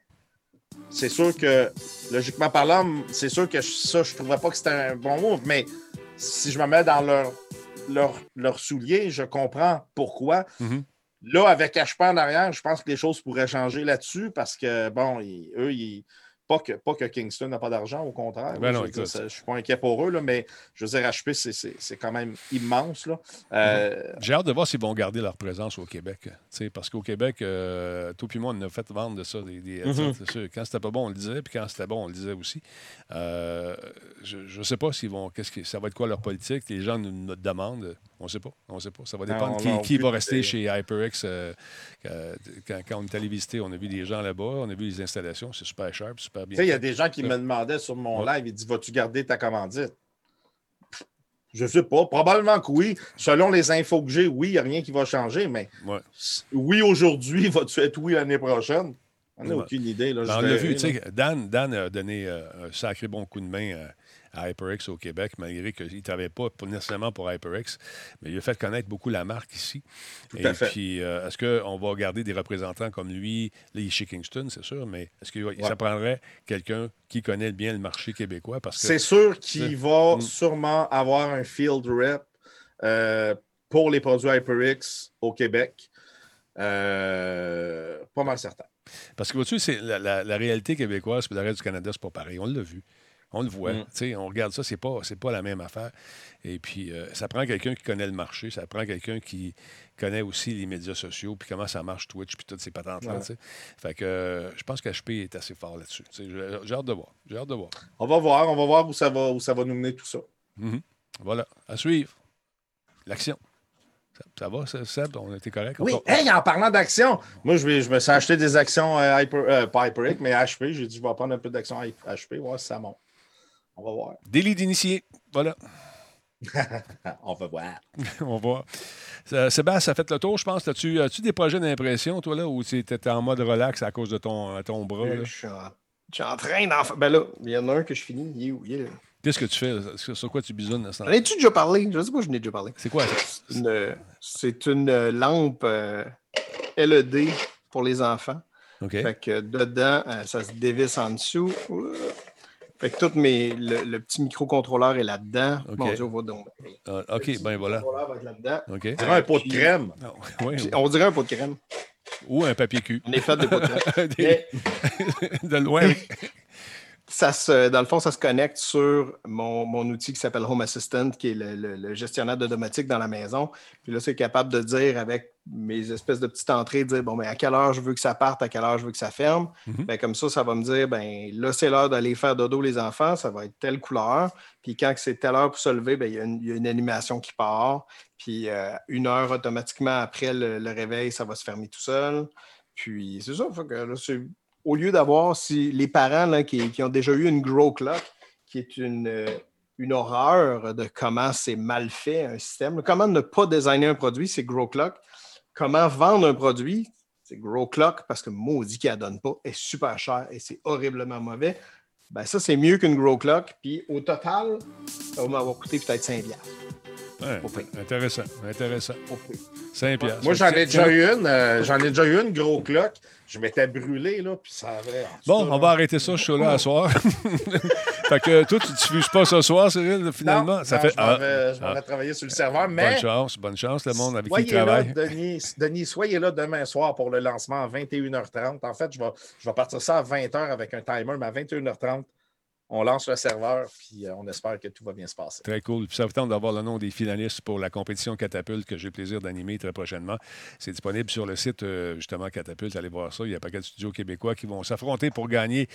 c'est sûr que, logiquement parlant, c'est sûr que ça, je ne trouvais pas que c'était un bon move, mais si je me mets dans leur, leur, leur soulier, je comprends pourquoi. Mm-hmm. Là, avec H P en arrière, je pense que les choses pourraient changer là-dessus parce que, bon, ils, eux, ils, pas, que, pas que Kingston n'a pas d'argent, au contraire. Ben non, je ne suis pas inquiet pour eux, là, mais je veux dire, H P, c'est, c'est, c'est quand même immense. Là. Euh... J'ai hâte de voir s'ils vont garder leur présence au Québec. Parce qu'au Québec, euh, tout puis moi, on a fait vendre de ça. Des, des, mm-hmm. c'est sûr. Quand c'était pas bon, on le disait, puis quand c'était bon, on le disait aussi. Euh, je ne sais pas s'ils vont. Qu'est-ce que, ça va être quoi leur politique? Les gens nous, nous demandent. On ne sait pas. On sait pas. Ça va dépendre non, qui, non, qui va rester des... chez HyperX. Euh, quand, quand on est allé visiter, on a vu des gens là-bas, on a vu les installations. C'est super cher, super bien. Tu sais, il y a des gens qui ouais. me demandaient sur mon ouais. live, ils disent « Vas-tu garder ta commandite? » Je ne sais pas. Probablement que oui. Selon les infos que j'ai, oui, il n'y a rien qui va changer, mais ouais. oui aujourd'hui, vas-tu être oui l'année prochaine? On n'a ouais. aucune idée. Là, ben, on l'a vu. Dan, Dan a donné euh, un sacré bon coup de main euh, à HyperX au Québec, malgré qu'il ne travaillait pas pour, nécessairement pour HyperX, mais il a fait connaître beaucoup la marque ici. Tout à Et fait. puis, euh, est-ce qu'on va garder des représentants comme lui? Là, il est chez Kingston, c'est sûr, mais est-ce que ouais. ça prendrait quelqu'un qui connaît bien le marché québécois? Parce que, c'est sûr qu'il va mmh. sûrement avoir un field rep euh, pour les produits HyperX au Québec. Euh, pas mal certain. Parce que, vois-tu, c'est la, la, la réalité québécoise et le reste du Canada, c'est pas pareil. On l'a vu. On le voit. Mm. T'sais, on regarde ça, c'est pas, c'est pas la même affaire. Et puis, euh, ça prend quelqu'un qui connaît le marché, ça prend quelqu'un qui connaît aussi les médias sociaux, puis comment ça marche Twitch, puis toutes ces patentes-là. Ouais. Fait que euh, je pense qu'H P est assez fort là-dessus. J'ai, j'ai hâte de voir. J'ai hâte de voir. On va voir. On va voir où ça va, où ça va nous mener tout ça. Mm-hmm. Voilà. À suivre. L'action. Ça va, Seb? On était correct? Oui, on... hey, en parlant d'action, moi, je, vais, je me suis acheté des actions euh, hyper, euh, pas HyperX, mais H P. J'ai dit, je vais prendre un peu d'action H P, voir si ça monte. On va voir. Délit d'initié, voilà. on va voir. on va voir. Euh, Sébastien, ça fait le tour, je pense. As-tu, as-tu des projets d'impression, toi, là, ou tu étais en mode relax à cause de ton, ton bras? Là? Je, suis en, je suis en train d'en faire. Ben là, il y en a un que je finis. Il est où? Il est là. Qu'est-ce que tu fais? Sur quoi tu bisonnes? J'en ai-tu déjà parlé? Je ne sais pas, je n'ai déjà parlé. C'est quoi ça? C'est une, c'est une lampe euh, L E D pour les enfants. OK. Fait que dedans, euh, ça se dévisse en dessous. Fait que tout mes, le, le petit microcontrôleur est là-dedans. Okay. Mon Dieu, on va donc. Uh, OK, ben voilà. Le microcontrôleur va être là-dedans. Okay. On dirait un pot de crème. Non. Oui, oui. On dirait un pot de crème. Ou un papier cul. On est fait de podcast. Des... de loin. Ça se, dans le fond, ça se connecte sur mon, mon outil qui s'appelle Home Assistant, qui est le, le, le gestionnaire de domotique dans la maison. Puis là, c'est capable de dire avec mes espèces de petites entrées, dire bon, ben, à quelle heure je veux que ça parte, à quelle heure je veux que ça ferme. Mm-hmm. Ben, comme ça, ça va me dire ben, là, c'est l'heure d'aller faire dodo les enfants, ça va être telle couleur. Puis quand c'est telle heure pour se lever, ben, il y, y a une animation qui part. Puis euh, une heure automatiquement après le, le réveil, ça va se fermer tout seul. Puis c'est ça, faut que là, c'est. Au lieu d'avoir si les parents là, qui, qui ont déjà eu une grow clock, qui est une, une horreur de comment c'est mal fait un système, comment ne pas designer un produit, c'est grow clock. Comment vendre un produit, c'est grow clock, parce que maudit qu'elle ne donne pas, est super cher et c'est horriblement mauvais. Ben ça, c'est mieux qu'une grow clock. Puis au total, ça va m'avoir coûté peut-être cinq dollars. Ouais, intéressant, intéressant. cinq piastres. Moi, j'en ai déjà eu une, euh, j'en ai déjà eu une, gros cloque. Je m'étais brûlé, là, puis ça avait... Bon, on va arrêter ça, je suis là à soir. Fait que toi, tu ne diffuses pas ce soir, Cyril, finalement. Non, ça non, fait... je m'en vais ah, ah. travailler sur le serveur, mais... Bonne chance, bonne chance, le monde avec qui il travaille. Là, Denis, Denis, soyez là demain soir pour le lancement à vingt et une heures trente. En fait, je vais, je vais partir ça à vingt heures avec un timer, mais à vingt et une heures trente, on lance le serveur, puis on espère que tout va bien se passer. Très cool. Puis ça vous tente d'avoir le nom des finalistes pour la compétition Catapulte que j'ai le plaisir d'animer très prochainement. C'est disponible sur le site, euh, justement, Catapulte. Allez voir ça. Il y a un paquet de studios québécois qui vont s'affronter pour gagner.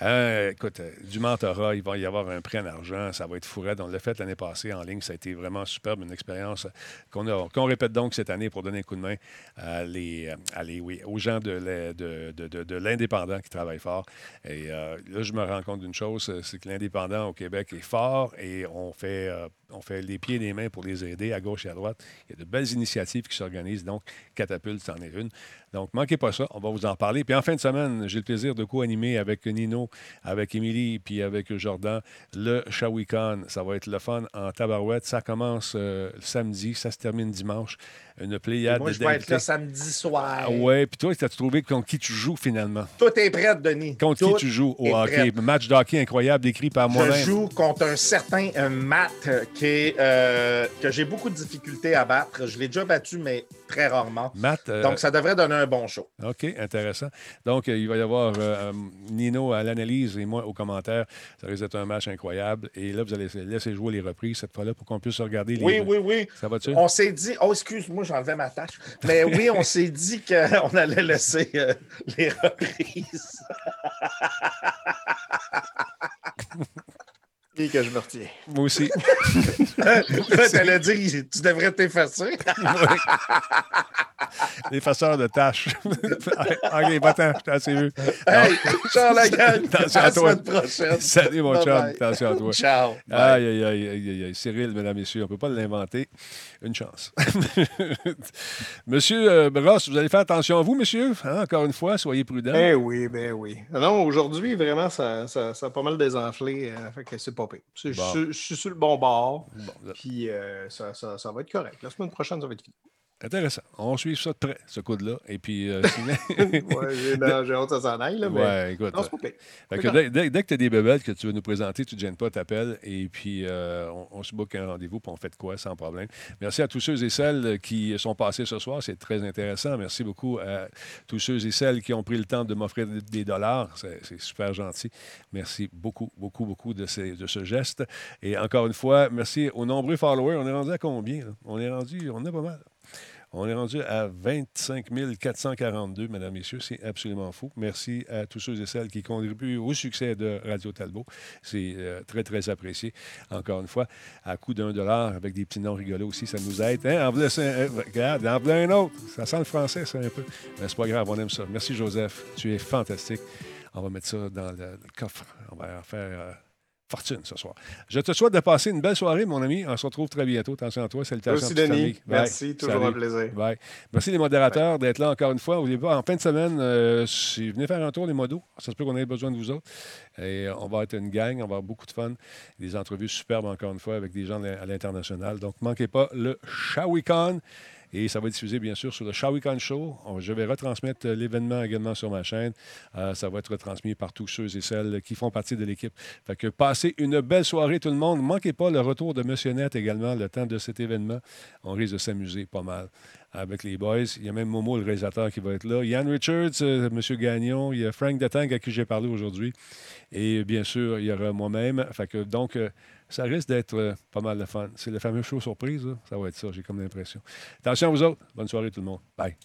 Euh, écoute, euh, du mentorat, il va y avoir un prix en argent. Ça va être fourré. On l'a fait l'année passée en ligne. Ça a été vraiment superbe. Une expérience qu'on a, qu'on répète donc cette année pour donner un coup de main à les, à les, oui, aux gens de, la, de, de, de, de l'indépendant qui travaillent fort. Et euh, là, je me rends compte d'une chose. C'est que l'indépendant au Québec est fort et on fait, euh, on fait les pieds et les mains pour les aider à gauche et à droite. Il y a de belles initiatives qui s'organisent, donc Catapulte, c'en est une. Donc, manquez pas ça, on va vous en parler. Puis en fin de semaine, j'ai le plaisir de co-animer avec Nino, avec Émilie, puis avec Jordan, le WeCon. Ça va être le fun en tabarouette. Ça commence euh, samedi, ça se termine dimanche. Une pléiade. Moi, je vais être là samedi soir. Ah, oui, puis toi, t'as-tu trouvé contre qui tu joues finalement? Tout est prêt, Denis. Contre Tout qui tu joues au hockey? Prête. Match d'hockey incroyable décrit par moi-même. Je joue contre un certain euh, Matt qui est, euh, que j'ai beaucoup de difficultés à battre. Je l'ai déjà battu, mais très rarement. Matt, euh... Donc, ça devrait donner un bon show. OK, intéressant. Donc, euh, il va y avoir euh, Nino à l'analyse et moi aux commentaires. Ça risque d'être un match incroyable. Et là, vous allez laisser jouer les reprises cette fois-là pour qu'on puisse regarder les... Oui, oui, oui. Ça va-tu? On s'est dit... Oh, excuse-moi, j'enlevais ma tâche. Mais oui, on s'est dit qu'on allait laisser euh, les reprises. Et que je me retiens. Moi aussi. Là, t'allais dire, tu devrais t'effacer. L'effaceur de tâches. OK, va-t'en, je t'ai assez vu. Hey, ciao la gang. Attention à toi. À la semaine prochaine. Salut mon chum, attention à toi. Ciao. Aïe, aïe, aïe, aïe, aïe. Cyril, mesdames et messieurs, on ne peut pas l'inventer. Une chance. Monsieur euh, Ross, vous allez faire attention à vous, monsieur. Hein, encore une fois, soyez prudent. Ben oui, ben oui. Non, aujourd'hui, vraiment, ça, ça, ça a pas mal désenflé. Euh, fait que c'est pas pire. C'est, bon. je, je suis sur le bon bord. Bon, puis euh, ça, ça, ça va être correct. La semaine prochaine, ça va être intéressant. On suit ça de près, ce coude-là. Et puis, euh, sinon... ouais, j'ai, non, j'ai honte à s'en aille, là, mais ouais, écoute, non, c'est pas pire. Fait que dès, dès, dès que tu as des bébelles que tu veux nous présenter, tu ne te gênes pas, t'appelles et puis euh, on, on se book un rendez-vous puis on fait de quoi sans problème. Merci à tous ceux et celles qui sont passés ce soir. C'est très intéressant. Merci beaucoup à tous ceux et celles qui ont pris le temps de m'offrir des dollars. C'est, c'est super gentil. Merci beaucoup, beaucoup, beaucoup de, ces, de ce geste. Et encore une fois, merci aux nombreux followers. On est rendu à combien? Là? On est rendu, on est pas mal. On est rendu à vingt-cinq mille quatre cent quarante-deux, mesdames et messieurs. C'est absolument fou. Merci à tous ceux et celles qui contribuent au succès de Radio Talbot. C'est euh, très, très apprécié. Encore une fois, à coût d'un dollar, avec des petits noms rigolos aussi, ça nous aide. Hein? En v'là un, regarde, en v'là un autre. Ça sent le français, ça, un peu. Mais c'est pas grave, on aime ça. Merci, Joseph. Tu es fantastique. On va mettre ça dans le, le coffre. On va en faire... Euh, fortune ce soir. Je te souhaite de passer une belle soirée, mon ami. On se retrouve très bientôt. Attention à toi. Salutations à toute ta famille. Merci, toujours un plaisir. Bye. Merci les modérateurs d'être là encore une fois. En fin de semaine, euh, si venez faire un tour, les modos. Ça se peut qu'on ait besoin de vous autres. Et on va être une gang. On va avoir beaucoup de fun. Des entrevues superbes encore une fois avec des gens à l'international. Donc, manquez pas le Shawicon. Et ça va être diffusé, bien sûr, sur le Shawicon Show. Je vais retransmettre l'événement également sur ma chaîne. Euh, ça va être retransmis par tous ceux et celles qui font partie de l'équipe. Fait que passez une belle soirée, tout le monde. Manquez pas le retour de Monsieur Net également, le temps de cet événement. On risque de s'amuser pas mal. avec les boys. Il y a même Momo, le réalisateur, qui va être là. Yann Richards, euh, M. Gagnon. Il y a Frank Detang, à qui j'ai parlé aujourd'hui. Et bien sûr, il y aura moi-même. Fait que, donc, euh, ça risque d'être euh, pas mal de fun. C'est le fameux show surprise, là. Ça va être ça, j'ai comme l'impression. Attention à vous autres. Bonne soirée, tout le monde. Bye.